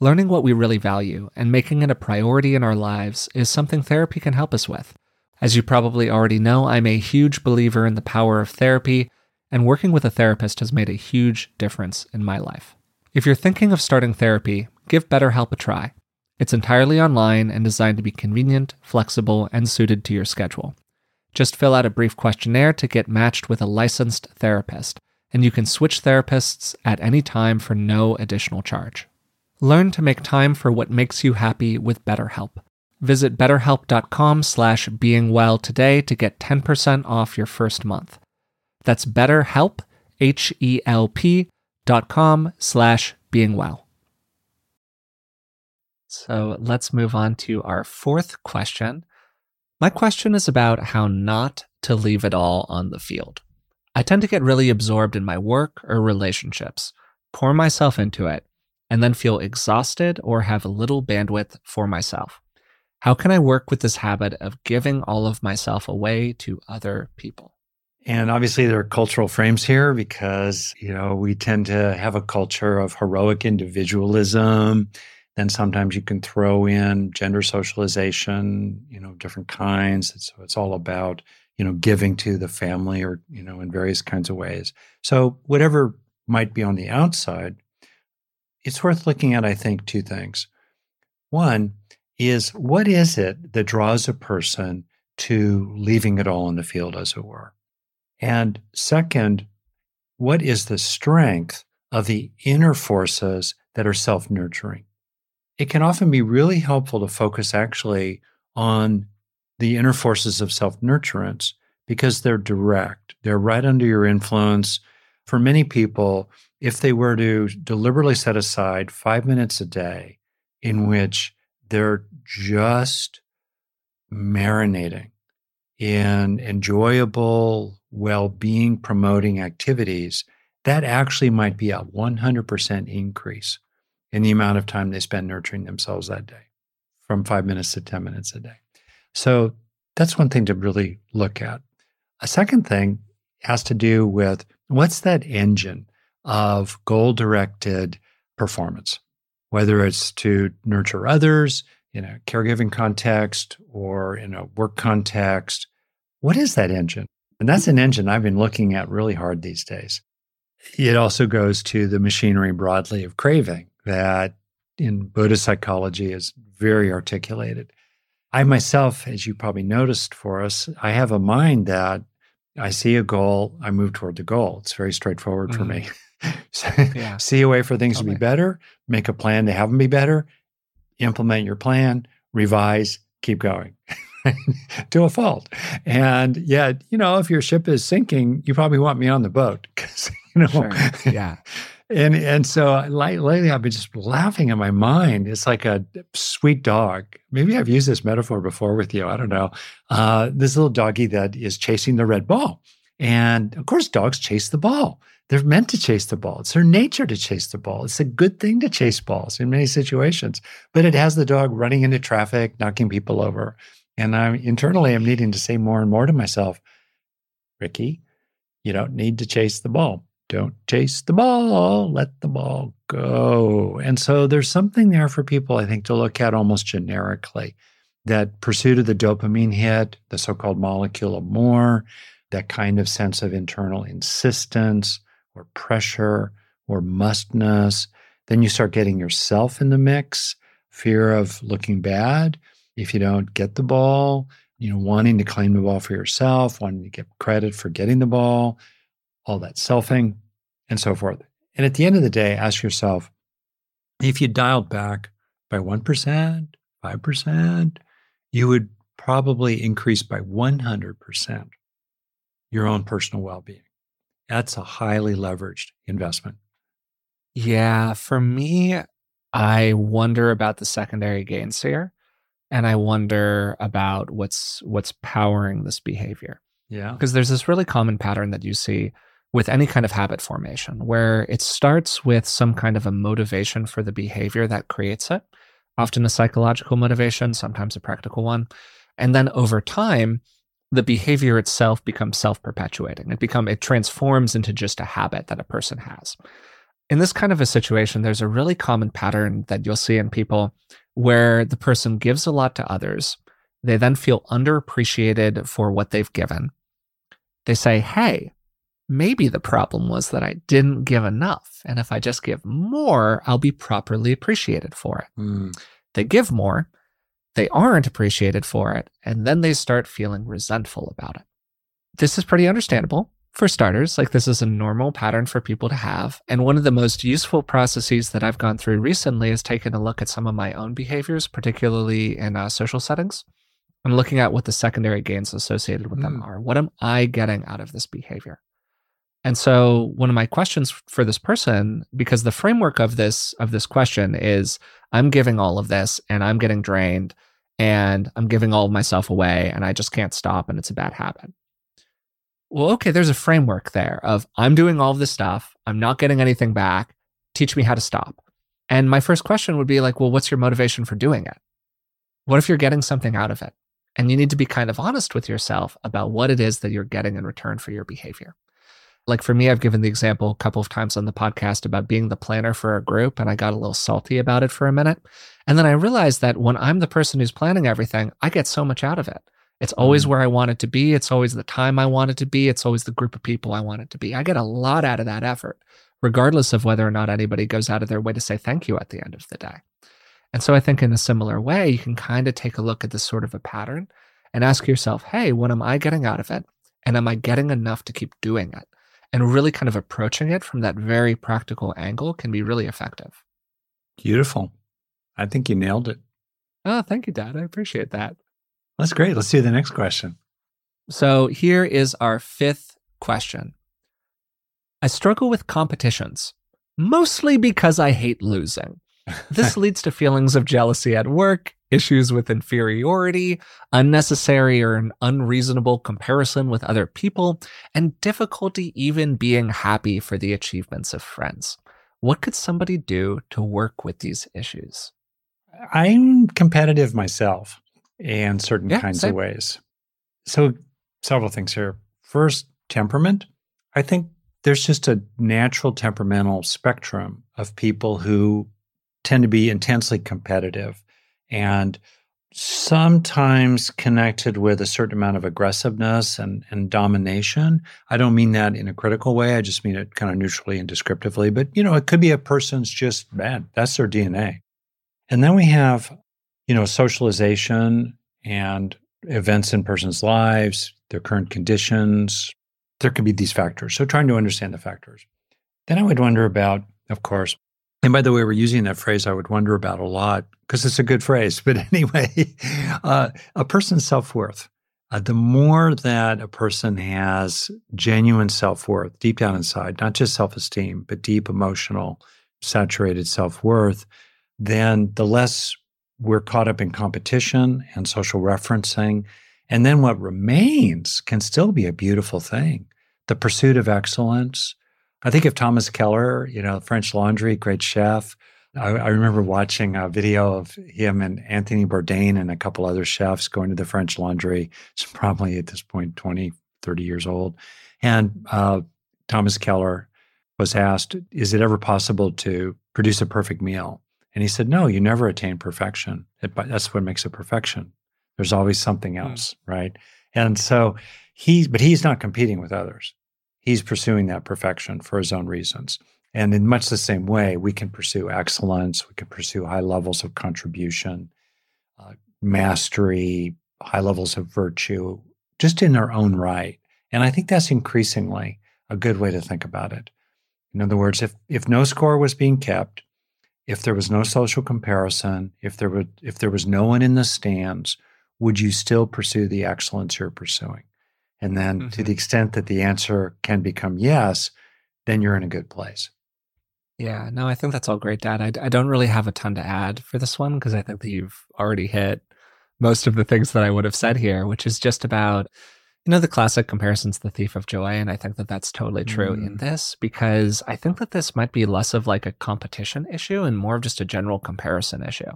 Learning what we really value and making it a priority in our lives is something therapy can help us with. As you probably already know, I'm a huge believer in the power of therapy, and working with a therapist has made a huge difference in my life. If you're thinking of starting therapy, give BetterHelp a try. It's entirely online and designed to be convenient, flexible, and suited to your schedule. Just fill out a brief questionnaire to get matched with a licensed therapist, and you can switch therapists at any time for no additional charge. Learn to make time for what makes you happy with BetterHelp. Visit betterhelp.com slash beingwell today to get ten percent off your first month. That's BetterHelp, H E L P, dot com slash beingwell. So let's move on to our fourth question. My question is about how not to leave it all on the field. I tend to get really absorbed in my work or relationships, pour myself into it, and then feel exhausted or have little bandwidth for myself. How can I work with this habit of giving all of myself away to other people? And obviously there are cultural frames here because, you know, we tend to have a culture of heroic individualism. Then sometimes you can throw in gender socialization, you know, different kinds. So it's all about, you know, giving to the family or, you know, in various kinds of ways. So whatever might be on the outside, it's worth looking at, I think, two things. One is, what is it that draws a person to leaving it all in the field, as it were? And second, what is the strength of the inner forces that are self-nurturing? It can often be really helpful to focus actually on the inner forces of self-nurturance because they're direct. They're right under your influence. For many people, if they were to deliberately set aside five minutes a day in which they're just marinating in enjoyable, well-being promoting activities, that actually might be a one hundred percent increase in the amount of time they spend nurturing themselves that day, from five minutes to ten minutes a day. So that's one thing to really look at. A second thing has to do with, what's that engine of goal-directed performance, whether it's to nurture others in a caregiving context or in a work context? What is that engine? And that's an engine I've been looking at really hard these days. It also goes to the machinery broadly of craving that in Buddhist psychology is very articulated. I myself, as you probably noticed for us, I have a mind that I see a goal, I move toward the goal. It's very straightforward mm-hmm. for me. So, yeah. See a way for things okay. to be better, make a plan to have them be better, implement your plan, revise, keep going. To a fault. And yet, you know, if your ship is sinking, you probably want me on the boat because, you know, sure. yeah. And and so lately I've been just laughing in my mind. It's like a sweet dog. Maybe I've used this metaphor before with you. I don't know. Uh, this little doggy that is chasing the red ball. And of course, dogs chase the ball. They're meant to chase the ball. It's their nature to chase the ball. It's a good thing to chase balls in many situations. But it has the dog running into traffic, knocking people over. And I'm internally, I'm needing to say more and more to myself, Ricky, you don't need to chase the ball. Don't chase the ball. Let the ball go. And so there's something there for people, I think, to look at almost generically, that pursuit of the dopamine hit, the so-called molecule of more, that kind of sense of internal insistence or pressure or mustness. Then you start getting yourself in the mix, fear of looking bad if you don't get the ball, you know, wanting to claim the ball for yourself, wanting to get credit for getting the ball, all that selfing, and so forth. And at the end of the day, ask yourself, if you dialed back by one percent, five percent, you would probably increase by one hundred percent your own personal well-being. That's a highly leveraged investment. Yeah, for me, I wonder about the secondary gains here, and I wonder about what's what's powering this behavior. Yeah. Because there's this really common pattern that you see with any kind of habit formation, where it starts with some kind of a motivation for the behavior that creates it, often a psychological motivation, sometimes a practical one. And then over time, the behavior itself becomes self-perpetuating. It become it transforms into just a habit that a person has. In this kind of a situation, there's a really common pattern that you'll see in people where the person gives a lot to others. They then feel underappreciated for what they've given. They say, hey, maybe the problem was that I didn't give enough. And if I just give more, I'll be properly appreciated for it. Mm. They give more, they aren't appreciated for it, and then they start feeling resentful about it. This is pretty understandable. For starters, like this is a normal pattern for people to have. And one of the most useful processes that I've gone through recently is taking a look at some of my own behaviors, particularly in uh, social settings, and looking at what the secondary gains associated with mm. them are. What am I getting out of this behavior? And so one of my questions for this person, because the framework of this of this question is, I'm giving all of this and I'm getting drained and I'm giving all of myself away and I just can't stop and it's a bad habit. Well, okay, there's a framework there of I'm doing all of this stuff. I'm not getting anything back. Teach me how to stop. And my first question would be like, well, what's your motivation for doing it? What if you're getting something out of it? And you need to be kind of honest with yourself about what it is that you're getting in return for your behavior. Like for me, I've given the example a couple of times on the podcast about being the planner for a group, and I got a little salty about it for a minute. And then I realized that when I'm the person who's planning everything, I get so much out of it. It's always where I want it to be. It's always the time I want it to be. It's always the group of people I want it to be. I get a lot out of that effort, regardless of whether or not anybody goes out of their way to say thank you at the end of the day. And so I think in a similar way, you can kind of take a look at this sort of a pattern and ask yourself, hey, what am I getting out of it? And am I getting enough to keep doing it? And really kind of approaching it from that very practical angle can be really effective. Beautiful. I think you nailed it. Oh, thank you, Dad. I appreciate that. That's great. Let's do the next question. So here is our fifth question. I struggle with competitions, mostly because I hate losing. This leads to feelings of jealousy at work, issues with inferiority, unnecessary or an unreasonable comparison with other people, and difficulty even being happy for the achievements of friends. What could somebody do to work with these issues? I'm competitive myself. And certain yeah, kinds same. of ways. So several things here. First, temperament. I think there's just a natural temperamental spectrum of people who tend to be intensely competitive and sometimes connected with a certain amount of aggressiveness and, and domination. I don't mean that in a critical way. I just mean it kind of neutrally and descriptively. But, you know, it could be a person's just bad. That's their D N A. And then we have you know, socialization and events in person's lives, their current conditions, there could be these factors. So trying to understand the factors. Then I would wonder about, of course, and by the way, we're using that phrase, I would wonder about a lot because it's a good phrase. But anyway, uh, a person's self-worth. Uh, the more that a person has genuine self-worth deep down inside, not just self-esteem, but deep emotional, saturated self-worth, then the less we're caught up in competition and social referencing. And then what remains can still be a beautiful thing, the pursuit of excellence. I think of Thomas Keller, you know, French Laundry, great chef. I, I remember watching a video of him and Anthony Bourdain and a couple other chefs going to the French Laundry. It's probably at this point twenty, thirty years old. And uh, Thomas Keller was asked, is it ever possible to produce a perfect meal? And he said, no, you never attain perfection. It, that's what makes it perfection. There's always something else, mm. right? And so he's, but he's not competing with others. He's pursuing that perfection for his own reasons. And in much the same way, we can pursue excellence, we can pursue high levels of contribution, uh, mastery, high levels of virtue, just in our own right. And I think that's increasingly a good way to think about it. In other words, if if no score was being kept, if there was no social comparison, if there would, if there was no one in the stands, would you still pursue the excellence you're pursuing? And then mm-hmm. to the extent that the answer can become yes, then you're in a good place. Yeah, no, I think that's all great, Dad. I, I don't really have a ton to add for this one because I think that you've already hit most of the things that I would have said here, which is just about, you know, the classic comparison's the thief of joy. And I think that that's totally true mm. in this, because I think that this might be less of like a competition issue and more of just a general comparison issue.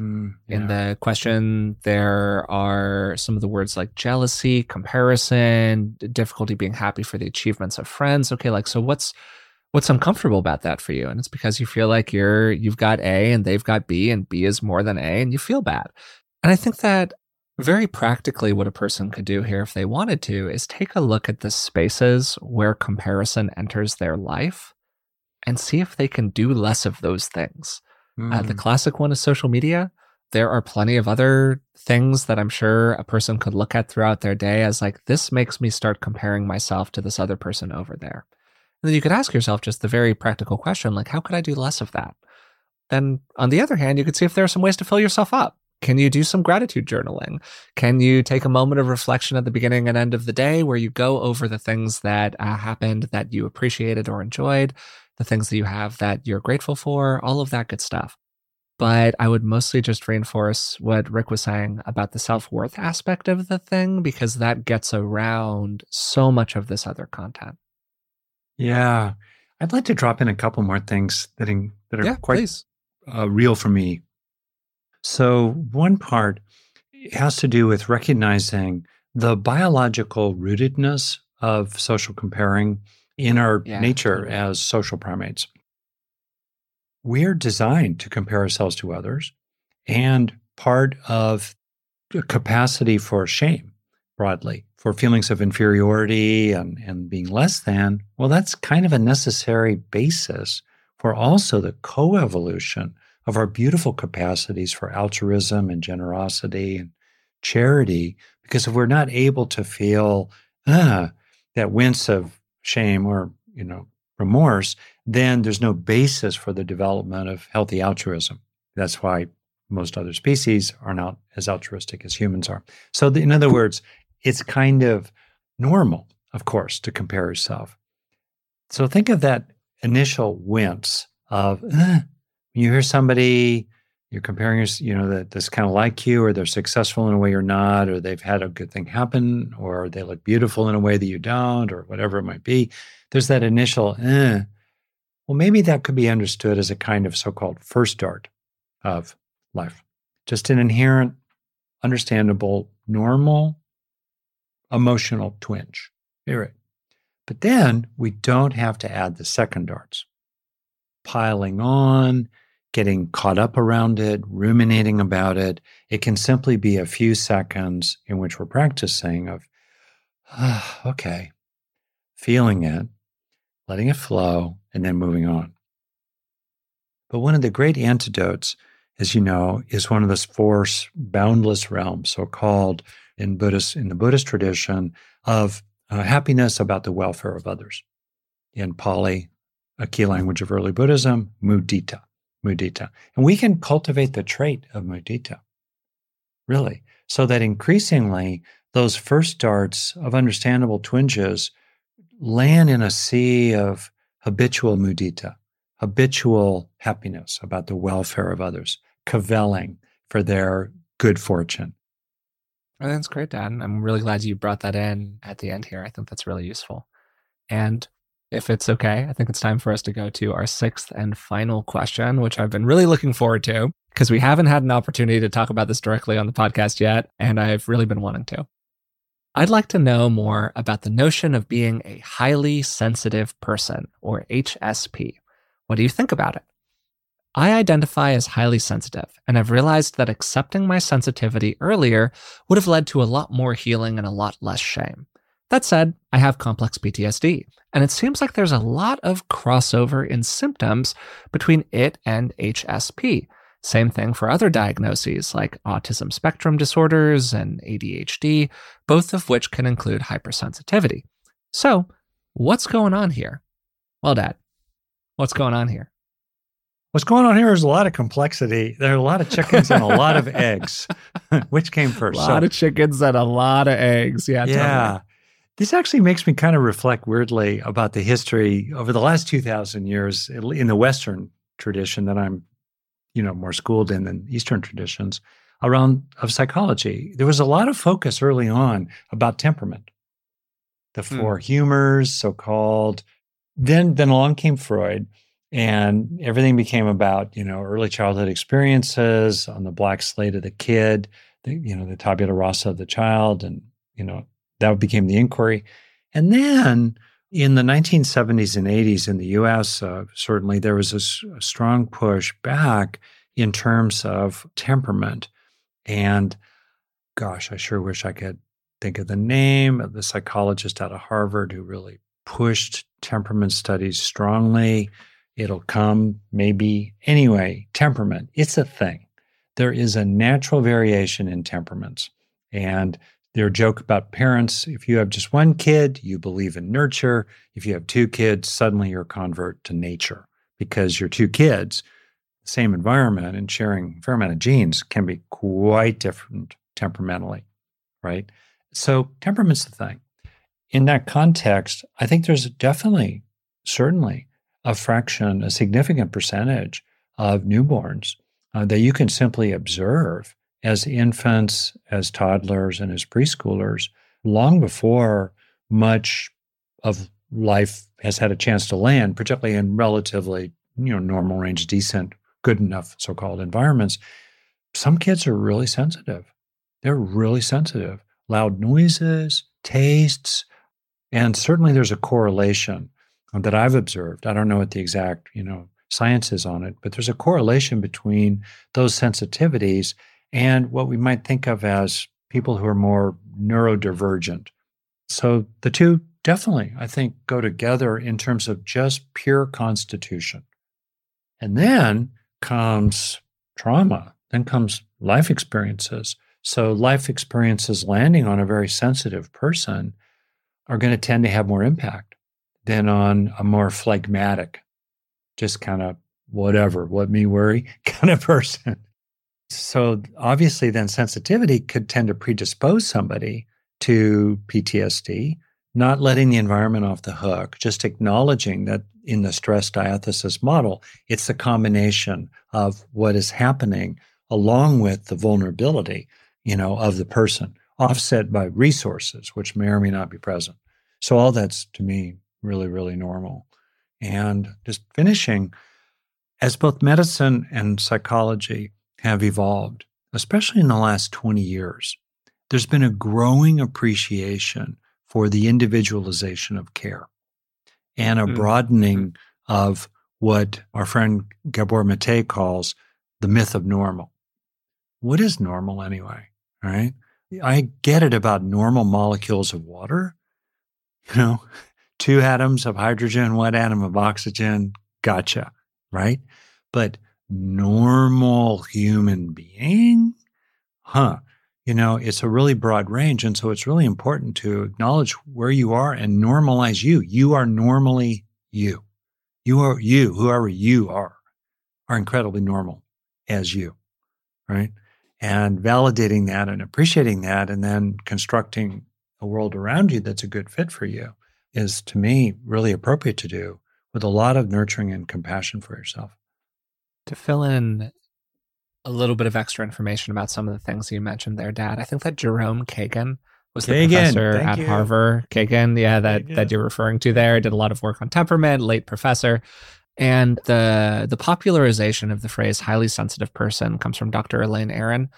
Mm, yeah. In the question, there are some of the words like jealousy, comparison, difficulty being happy for the achievements of friends. Okay, like, so what's what's uncomfortable about that for you? And it's because you feel like you're you've got A and they've got B and B is more than A and you feel bad. And I think that very practically, what a person could do here if they wanted to is take a look at the spaces where comparison enters their life and see if they can do less of those things. Mm. Uh, the classic one is social media. There are plenty of other things that I'm sure a person could look at throughout their day as like, this makes me start comparing myself to this other person over there. And then you could ask yourself just the very practical question, like, how could I do less of that? Then on the other hand, you could see if there are some ways to fill yourself up. Can you do some gratitude journaling? Can you take a moment of reflection at the beginning and end of the day where you go over the things that uh, happened that you appreciated or enjoyed, the things that you have that you're grateful for, all of that good stuff. But I would mostly just reinforce what Rick was saying about the self-worth aspect of the thing, because that gets around so much of this other content. Yeah. I'd like to drop in a couple more things that, in, that are yeah, quite uh, real for me. So one part has to do with recognizing the biological rootedness of social comparing in our yeah. nature as social primates. We're designed to compare ourselves to others, and part of the capacity for shame broadly, for feelings of inferiority and, and being less than, well, that's kind of a necessary basis for also the coevolution of our beautiful capacities for altruism and generosity and charity, because if we're not able to feel uh, that wince of shame or, you know, remorse, then there's no basis for the development of healthy altruism. That's why most other species are not as altruistic as humans are. So the, in other words, it's kind of normal, of course, to compare yourself. So think of that initial wince of, uh, you hear somebody, you're comparing, you know, that that's kind of like you, or they're successful in a way you're not, or they've had a good thing happen, or they look beautiful in a way that you don't, or whatever it might be. There's that initial, eh. Well, maybe that could be understood as a kind of so-called first dart of life. Just an inherent, understandable, normal, emotional twinge. You're right. But then we don't have to add the second darts. Piling on, getting caught up around it, ruminating about it. It can simply be a few seconds in which we're practicing of, ah, okay, feeling it, letting it flow, and then moving on. But one of the great antidotes, as you know, is one of the four boundless realms, so-called in Buddhist, in the Buddhist tradition, of uh, happiness about the welfare of others. In Pali, a key language of early Buddhism, mudita. Mudita. And we can cultivate the trait of mudita, really, so that increasingly those first darts of understandable twinges land in a sea of habitual mudita, habitual happiness about the welfare of others, cavilling for their good fortune. Oh, that's great, Dan. I'm really glad you brought that in at the end here. I think that's really useful. And if it's okay, I think it's time for us to go to our sixth and final question, which I've been really looking forward to because we haven't had an opportunity to talk about this directly on the podcast yet, and I've really been wanting to. I'd like to know more about the notion of being a highly sensitive person, or H S P. What do you think about it? I identify as highly sensitive, and I've realized that accepting my sensitivity earlier would have led to a lot more healing and a lot less shame. That said, I have complex P T S D, and it seems like there's a lot of crossover in symptoms between it and H S P. Same thing for other diagnoses like autism spectrum disorders and A D H D, both of which can include hypersensitivity. So, what's going on here? Well, Dad, what's going on here? What's going on here is a lot of complexity. There are a lot of chickens and a lot of eggs. Which came first? A lot so, of chickens and a lot of eggs. Yeah. Yeah. Totally. This actually makes me kind of reflect weirdly about the history over the last two thousand years in the Western tradition that I'm, you know, more schooled in than Eastern traditions around of psychology. There was a lot of focus early on about temperament, the four hmm. humors, so-called. Then, then along came Freud. And everything became about, you know, early childhood experiences on the black slate of the kid, the, you know, the tabula rasa of the child. And, you know, that became the inquiry. And then in the nineteen seventies and eighties in the U S, uh, certainly there was a, s- a strong push back in terms of temperament. And gosh, I sure wish I could think of the name of the psychologist out of Harvard who really pushed temperament studies strongly. It'll come, maybe. Anyway, temperament, it's a thing. There is a natural variation in temperaments. And their joke about parents, if you have just one kid, you believe in nurture. If you have two kids, suddenly you're a convert to nature because your two kids, same environment and sharing a fair amount of genes can be quite different temperamentally, right? So temperament's the thing. In that context, I think there's definitely, certainly, a fraction, a significant percentage of newborns uh, that you can simply observe as infants, as toddlers, and as preschoolers long before much of life has had a chance to land, particularly in relatively, you know, normal range, decent, good enough so-called environments. Some kids are really sensitive. They're really sensitive. Loud noises, tastes, and certainly there's a correlation that I've observed. I don't know what the exact, you know, science is on it, but there's a correlation between those sensitivities and what we might think of as people who are more neurodivergent. So the two definitely, I think, go together in terms of just pure constitution. And then comes trauma, then comes life experiences. So life experiences landing on a very sensitive person are going to tend to have more impact than on a more phlegmatic, just kind of whatever, what me worry kind of person. So obviously then sensitivity could tend to predispose somebody to P T S D, not letting the environment off the hook, just acknowledging that in the stress diathesis model, it's the combination of what is happening along with the vulnerability, you know, of the person, offset by resources, which may or may not be present. So all that's, to me, really, really normal. And just finishing, as both medicine and psychology have evolved, especially in the last twenty years, there's been a growing appreciation for the individualization of care and a mm-hmm. broadening of what our friend Gabor Maté calls the myth of normal. What is normal anyway, right? I get it about normal molecules of water, you know, two atoms of hydrogen, one atom of oxygen, gotcha, right? But normal human being, huh? You know, it's a really broad range. And so it's really important to acknowledge where you are and normalize you. You are normally you. You are you, whoever you are, are incredibly normal as you, right? And validating that and appreciating that and then constructing a world around you that's a good fit for you is, to me, really appropriate to do with a lot of nurturing and compassion for yourself. To fill in a little bit of extra information about some of the things you mentioned there, Dad, I think that Jerome Kagan was Kagan, the professor at you. Harvard. Kagan, yeah, that, Kagan. that you're referring to there, did a lot of work on temperament, late professor. And the the popularization of the phrase highly sensitive person comes from Doctor Elaine Aaron,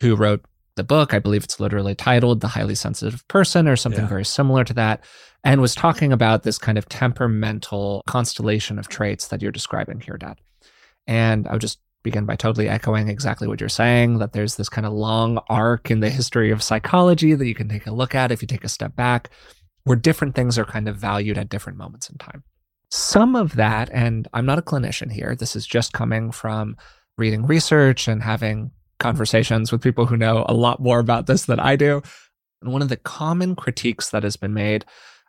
who wrote the book. I believe it's literally titled The Highly Sensitive Person or something yeah. very similar to that, and was talking about this kind of temperamental constellation of traits that you're describing here, Dad. And I'll just begin by totally echoing exactly what you're saying, that there's this kind of long arc in the history of psychology that you can take a look at if you take a step back, where different things are kind of valued at different moments in time. Some of that, and I'm not a clinician here, this is just coming from reading research and having conversations with people who know a lot more about this than I do. And one of the common critiques that has been made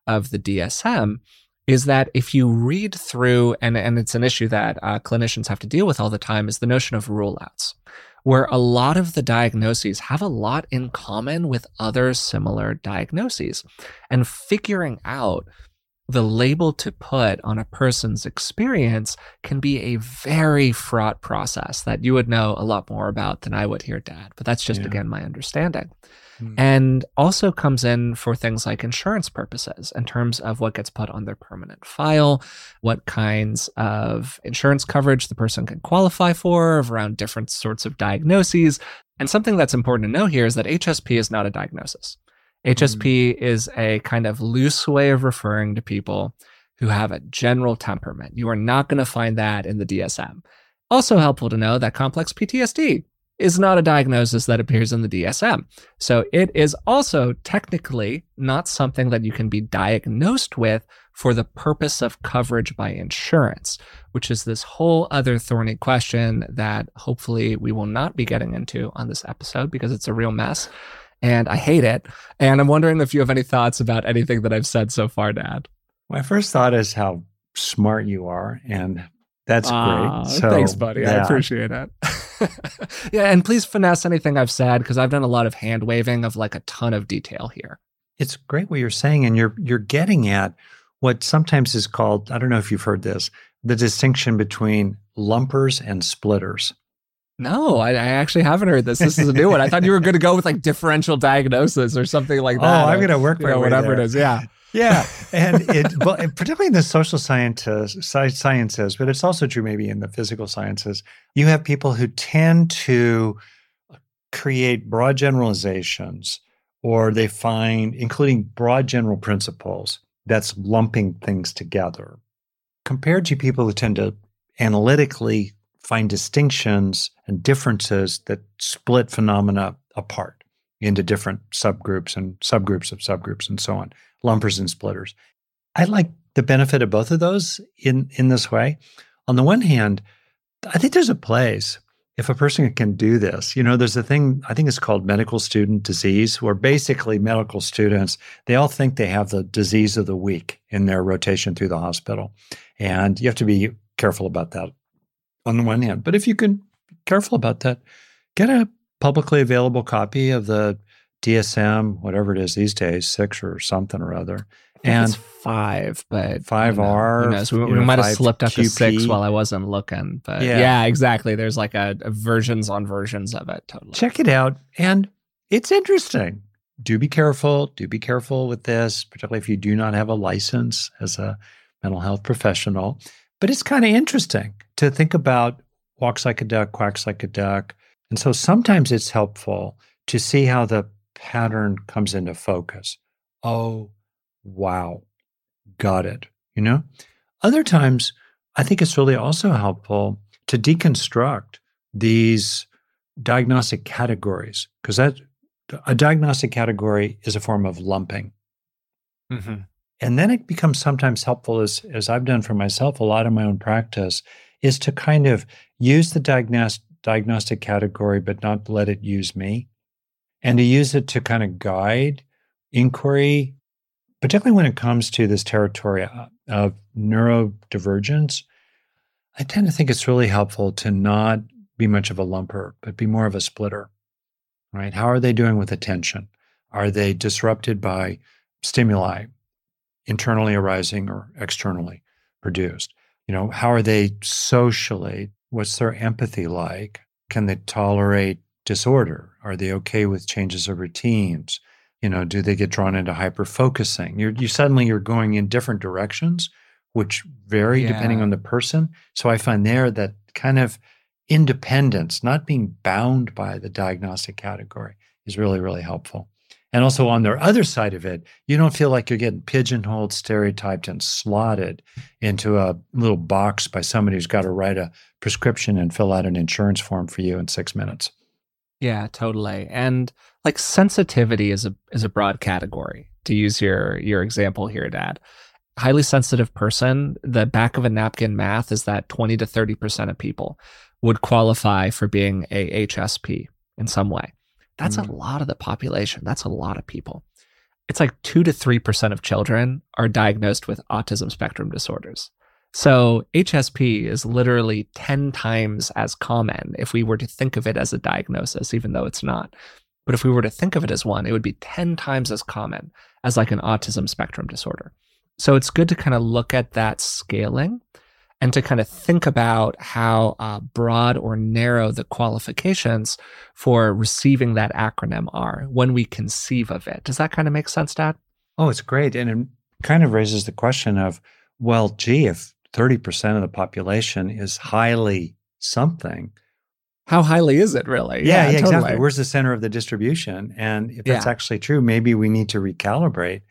of the D S M is that if you read through, and, and it's an issue that uh, clinicians have to deal with all the time, is the notion of rule outs, where a lot of the diagnoses have a lot in common with other similar diagnoses. And figuring out the label to put on a person's experience can be a very fraught process that you would know a lot more about than I would here, Dad. But that's just, yeah. again, my understanding. Mm. And also comes in for things like insurance purposes in terms of what gets put on their permanent file, what kinds of insurance coverage the person can qualify for around different sorts of diagnoses. And something that's important to know here is that H S P is not a diagnosis. H S P mm. is a kind of loose way of referring to people who have a general temperament. You are not going to find that in the D S M. Also helpful to know that complex P T S D is not a diagnosis that appears in the D S M. So it is also technically not something that you can be diagnosed with for the purpose of coverage by insurance, which is this whole other thorny question that hopefully we will not be getting into on this episode because it's a real mess. And I hate it. And I'm wondering if you have any thoughts about anything that I've said so far, Dad. My first thought is how smart you are. And that's uh, great. So, thanks, buddy. Yeah. I appreciate it. Yeah. And please finesse anything I've said, because I've done a lot of hand waving of like a ton of detail here. It's great what you're saying. And you're you're getting at what sometimes is called, I don't know if you've heard this, the distinction between lumpers and splitters. No, I, I actually haven't heard this. This is a new one. I thought you were going to go with like differential diagnosis or something like that. Oh, I'm going to work my way whatever there. It is. Yeah, yeah, and it well, particularly in the social sciences, sciences, but it's also true maybe in the physical sciences. You have people who tend to create broad generalizations, or they find, including broad general principles, that's lumping things together, compared to people who tend to analytically find distinctions and differences that split phenomena apart into different subgroups and subgroups of subgroups and so on, lumpers and splitters. I like the benefit of both of those in, in this way. On the one hand, I think there's a place if a person can do this. You know, there's a thing, I think it's called medical student disease, where basically medical students, they all think they have the disease of the week in their rotation through the hospital. And you have to be careful about that on the one hand. But if you can be careful about that, get a publicly available copy of the D S M, whatever it is these days, six or something or other. And it's five, but five you know, R. You know, so we, we know, might have slipped up Q P. To six while I wasn't looking. But yeah, yeah exactly. There's like a, a versions on versions of it. Totally. Check it out. And it's interesting. Do be careful. Do be careful with this, particularly if you do not have a license as a mental health professional. But it's kind of interesting to think about walks like a duck, quacks like a duck. And so sometimes it's helpful to see how the pattern comes into focus. Oh, wow, got it, you know? Other times, I think it's really also helpful to deconstruct these diagnostic categories, because that a diagnostic category is a form of lumping. Mm-hmm. And then it becomes sometimes helpful, as, as I've done for myself a lot in my own practice, is to kind of use the diagnos- diagnostic category, but not let it use me, and to use it to kind of guide inquiry, particularly when it comes to this territory of neurodivergence. I tend to think it's really helpful to not be much of a lumper, but be more of a splitter, right? How are they doing with attention? Are they disrupted by stimuli, internally arising or externally produced? You know, how are they socially? What's their empathy like? Can they tolerate disorder? Are they okay with changes of routines? You know, do they get drawn into hyper-focusing? You're, you suddenly you're going in different directions, which vary yeah. depending on the person. So I find there that kind of independence, not being bound by the diagnostic category, is really, really helpful. And also on their other side of it, you don't feel like you're getting pigeonholed, stereotyped, and slotted into a little box by somebody who's got to write a prescription and fill out an insurance form for you in six minutes. Yeah, totally. And like sensitivity is a is a broad category. to use your your example here, Dad. Highly sensitive person, the back of a napkin math is that twenty to thirty percent of people would qualify for being a H S P in some way. That's mm. a lot of the population. That's a lot of people. It's like two to three percent of children are diagnosed with autism spectrum disorders. So H S P is literally ten times as common if we were to think of it as a diagnosis, even though it's not. But if we were to think of it as one, it would be ten times as common as like an autism spectrum disorder. So it's good to kind of look at that scaling and to kind of think about how uh, broad or narrow the qualifications for receiving that acronym are when we conceive of it. Does that kind of make sense, Dad? Oh, it's great. And it kind of raises the question of, well, gee, if thirty percent of the population is highly something. How highly is it really? Yeah, yeah, yeah totally. Exactly. Where's the center of the distribution? And if that's yeah. actually true, maybe we need to recalibrate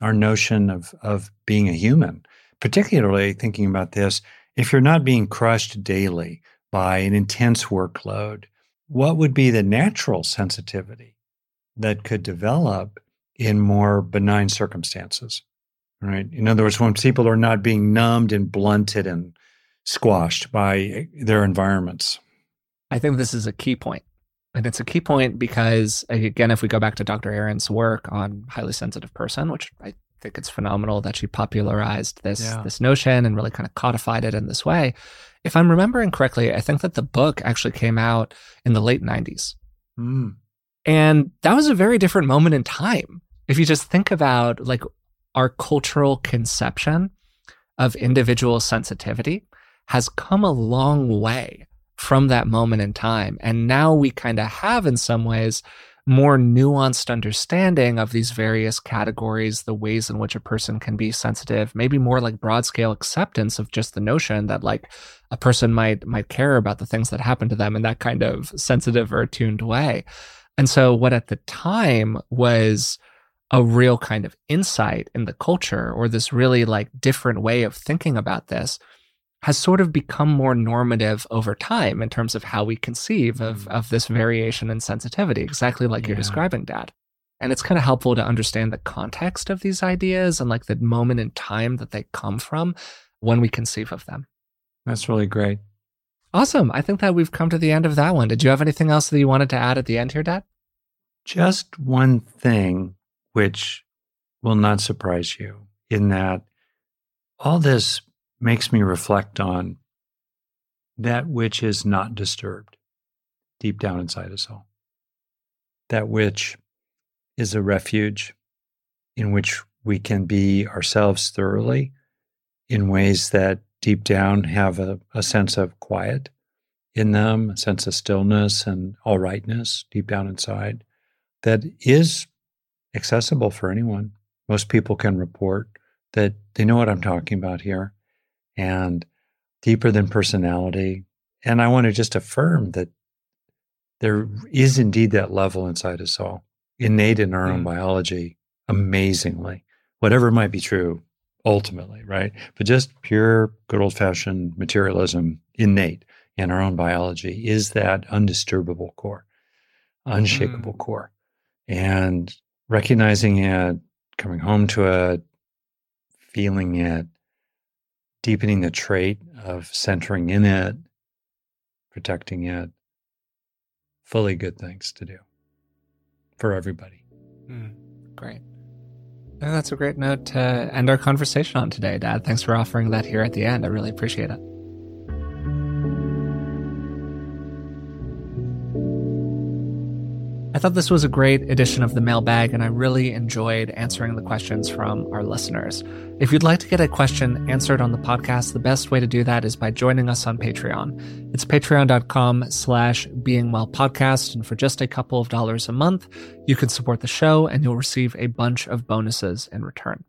our notion of of being a human, particularly thinking about this. If you're not being crushed daily by an intense workload, what would be the natural sensitivity that could develop in more benign circumstances, right? In other words, when people are not being numbed and blunted and squashed by their environments. I think this is a key point. And it's a key point because, again, if we go back to Doctor Aaron's work on highly sensitive person, which I I think it's phenomenal that she popularized this, yeah. this notion and really kind of codified it in this way. If I'm remembering correctly, I think that the book actually came out in the late nineties. Mm. And that was a very different moment in time. If you just think about like our cultural conception of individual sensitivity has come a long way from that moment in time. And now we kind of have in some ways more nuanced understanding of these various categories, the ways in which a person can be sensitive, maybe more like broad scale acceptance of just the notion that like a person might might care about the things that happen to them in that kind of sensitive or attuned way. And so what at the time was a real kind of insight in the culture, or this really like different way of thinking about this, has sort of become more normative over time in terms of how we conceive of, of this variation in sensitivity, exactly like yeah. you're describing, Dad. And it's kind of helpful to understand the context of these ideas and like the moment in time that they come from when we conceive of them. That's really great. Awesome. I think that we've come to the end of that one. Did you have anything else that you wanted to add at the end here, Dad? Just one thing, which will not surprise you, in that all this makes me reflect on that which is not disturbed deep down inside us all, that which is a refuge in which we can be ourselves thoroughly in ways that deep down have a, a sense of quiet in them, a sense of stillness and all rightness deep down inside that is accessible for anyone. Most people can report that they know what I'm talking about here, and deeper than personality. And I want to just affirm that there is indeed that level inside us all, innate in our mm. own biology, amazingly, whatever might be true ultimately, right? But just pure, good old-fashioned materialism, innate in our own biology, is that undisturbable core, unshakable mm. core. And recognizing it, coming home to it, feeling it, deepening the trait of centering in it, protecting it, fully good things to do for everybody. Mm, great. And that's a great note to end our conversation on today, Dad. Thanks for offering that here at the end. I really appreciate it. I thought this was a great edition of the mailbag, and I really enjoyed answering the questions from our listeners. If you'd like to get a question answered on the podcast, the best way to do that is by joining us on Patreon. It's patreon.com slash beingwellpodcast, and for just a couple of dollars a month, you can support the show, and you'll receive a bunch of bonuses in return.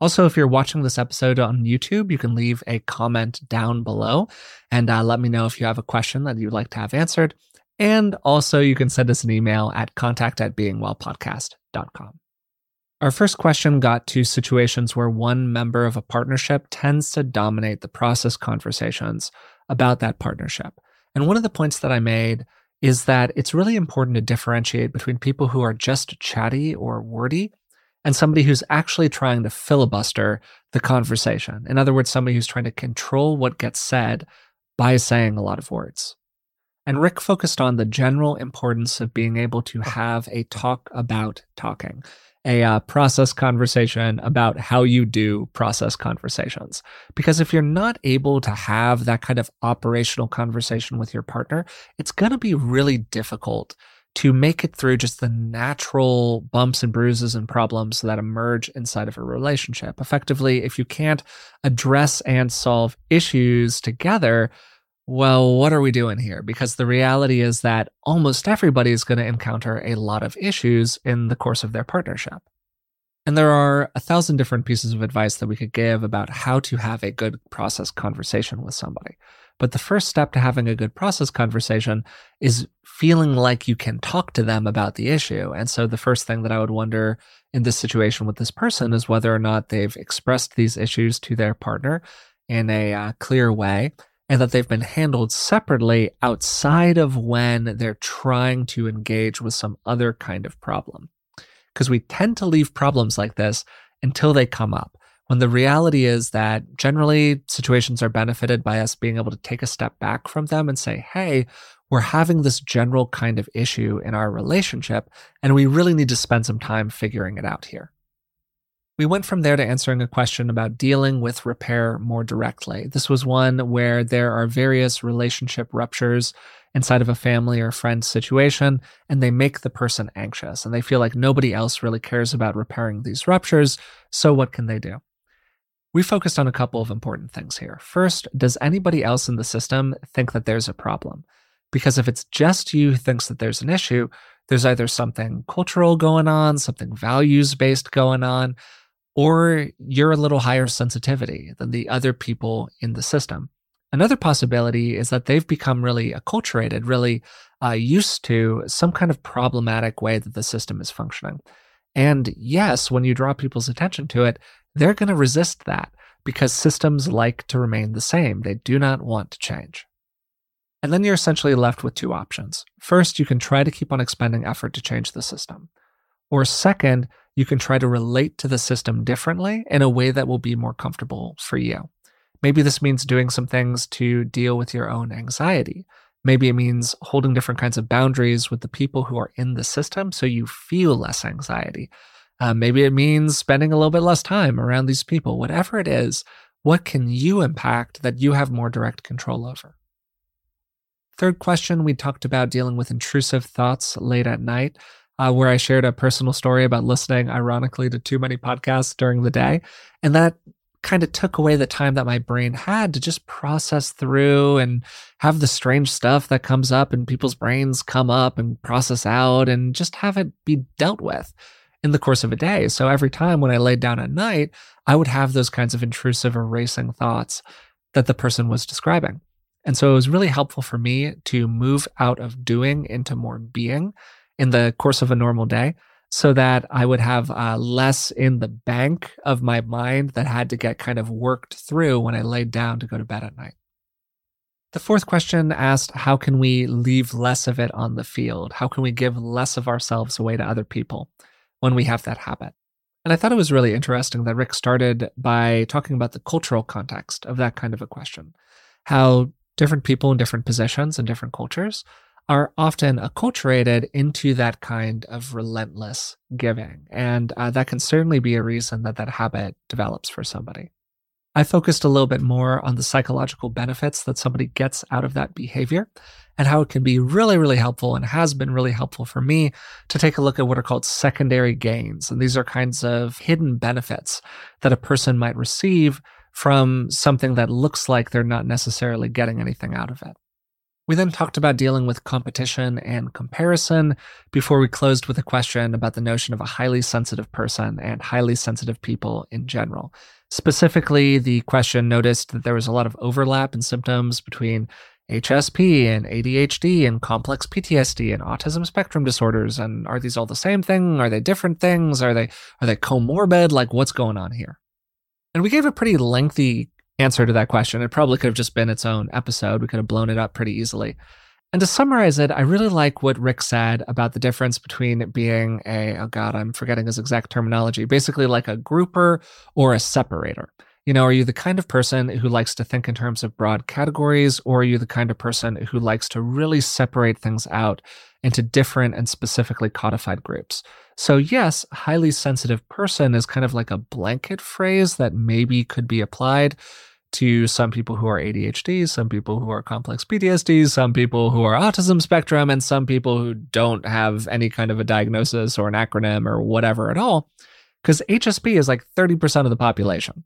Also, if you're watching this episode on YouTube, you can leave a comment down below, and uh, let me know if you have a question that you'd like to have answered. And also, you can send us an email at contact at beingwellpodcast.com. Our first question got to situations where one member of a partnership tends to dominate the process conversations about that partnership. And one of the points that I made is that it's really important to differentiate between people who are just chatty or wordy and somebody who's actually trying to filibuster the conversation. In other words, somebody who's trying to control what gets said by saying a lot of words. And Rick focused on the general importance of being able to have a talk about talking, a uh, process conversation about how you do process conversations. Because if you're not able to have that kind of operational conversation with your partner, it's going to be really difficult to make it through just the natural bumps and bruises and problems that emerge inside of a relationship. Effectively, if you can't address and solve issues together, well, what are we doing here? Because the reality is that almost everybody is going to encounter a lot of issues in the course of their partnership. And there are a thousand different pieces of advice that we could give about how to have a good process conversation with somebody. But the first step to having a good process conversation is feeling like you can talk to them about the issue. And so the first thing that I would wonder in this situation with this person is whether or not they've expressed these issues to their partner in a uh, clear way, and that they've been handled separately outside of when they're trying to engage with some other kind of problem. Because we tend to leave problems like this until they come up, when the reality is that generally situations are benefited by us being able to take a step back from them and say, hey, we're having this general kind of issue in our relationship, and we really need to spend some time figuring it out here. We went from there to answering a question about dealing with repair more directly. This was one where there are various relationship ruptures inside of a family or friend situation, and they make the person anxious, and they feel like nobody else really cares about repairing these ruptures, so what can they do? We focused on a couple of important things here. First, does anybody else in the system think that there's a problem? Because if it's just you who thinks that there's an issue, there's either something cultural going on, something values-based going on, or you're a little higher sensitivity than the other people in the system. Another possibility is that they've become really acculturated, really uh, used to some kind of problematic way that the system is functioning. And yes, when you draw people's attention to it, they're going to resist that because systems like to remain the same. They do not want to change. And then you're essentially left with two options. First, you can try to keep on expending effort to change the system. Or second, you can try to relate to the system differently in a way that will be more comfortable for you. Maybe this means doing some things to deal with your own anxiety. Maybe it means holding different kinds of boundaries with the people who are in the system so you feel less anxiety. Uh, maybe it means spending a little bit less time around these people. Whatever it is, what can you impact that you have more direct control over? Third question, we talked about dealing with intrusive thoughts late at night. Uh, where I shared a personal story about listening, ironically, to too many podcasts during the day. And that kind of took away the time that my brain had to just process through and have the strange stuff that comes up and people's brains come up and process out and just have it be dealt with in the course of a day. So every time when I laid down at night, I would have those kinds of intrusive or racing thoughts that the person was describing. And so it was really helpful for me to move out of doing into more being in the course of a normal day, so that I would have uh, less in the bank of my mind that had to get kind of worked through when I laid down to go to bed at night. The fourth question asked, how can we leave less of it on the field? How can we give less of ourselves away to other people when we have that habit? And I thought it was really interesting that Rick started by talking about the cultural context of that kind of a question, how different people in different positions and different cultures are often acculturated into that kind of relentless giving. And uh, that can certainly be a reason that that habit develops for somebody. I focused a little bit more on the psychological benefits that somebody gets out of that behavior and how it can be really, really helpful and has been really helpful for me to take a look at what are called secondary gains. And these are kinds of hidden benefits that a person might receive from something that looks like they're not necessarily getting anything out of it. We then talked about dealing with competition and comparison before we closed with a question about the notion of a highly sensitive person and highly sensitive people in general. Specifically, the question noticed that there was a lot of overlap in symptoms between H S P and A D H D and complex P T S D and autism spectrum disorders. And are these all the same thing? Are they different things? Are they are they comorbid? Like, what's going on here? And we gave a pretty lengthy answer to that question. It probably could have just been its own episode. We could have blown it up pretty easily. And to summarize it, I really like what Rick said about the difference between being a, oh God, I'm forgetting his exact terminology, basically like a grouper or a separator. You know, are you the kind of person who likes to think in terms of broad categories, or are you the kind of person who likes to really separate things out into different and specifically codified groups? So yes, highly sensitive person is kind of like a blanket phrase that maybe could be applied to some people who are A D H D, some people who are complex P T S D, some people who are autism spectrum, and some people who don't have any kind of a diagnosis or an acronym or whatever at all, because H S P is like thirty percent of the population.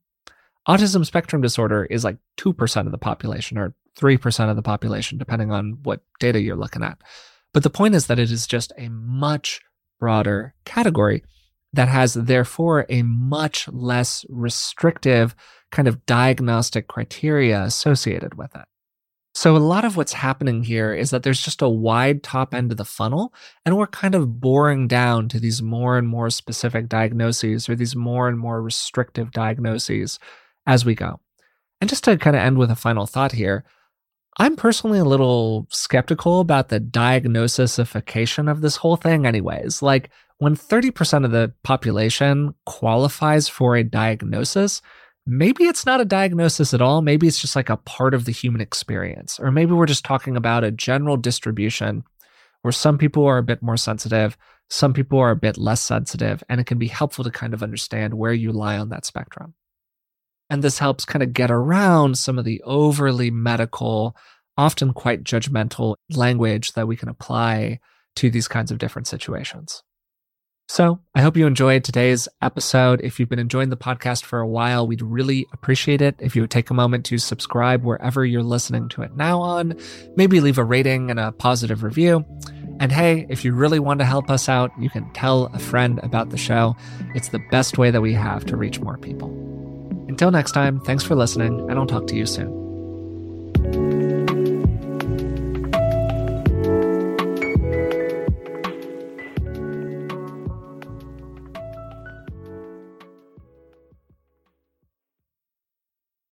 Autism spectrum disorder is like two percent of the population or three percent of the population, depending on what data you're looking at. But the point is that it is just a much broader category that has, therefore, a much less restrictive kind of diagnostic criteria associated with it. So a lot of what's happening here is that there's just a wide top end of the funnel, and we're kind of boring down to these more and more specific diagnoses or these more and more restrictive diagnoses as we go. And just to kind of end with a final thought here, I'm personally a little skeptical about the diagnosisification of this whole thing anyways. Like, when thirty percent of the population qualifies for a diagnosis, maybe it's not a diagnosis at all. Maybe it's just like a part of the human experience. Or maybe we're just talking about a general distribution where some people are a bit more sensitive, some people are a bit less sensitive, and it can be helpful to kind of understand where you lie on that spectrum. And this helps kind of get around some of the overly medical, often quite judgmental language that we can apply to these kinds of different situations. So I hope you enjoyed today's episode. If you've been enjoying the podcast for a while, we'd really appreciate it if you would take a moment to subscribe wherever you're listening to it now on. Maybe leave a rating and a positive review. And hey, if you really want to help us out, you can tell a friend about the show. It's the best way that we have to reach more people. Until next time, thanks for listening, and I'll talk to you soon.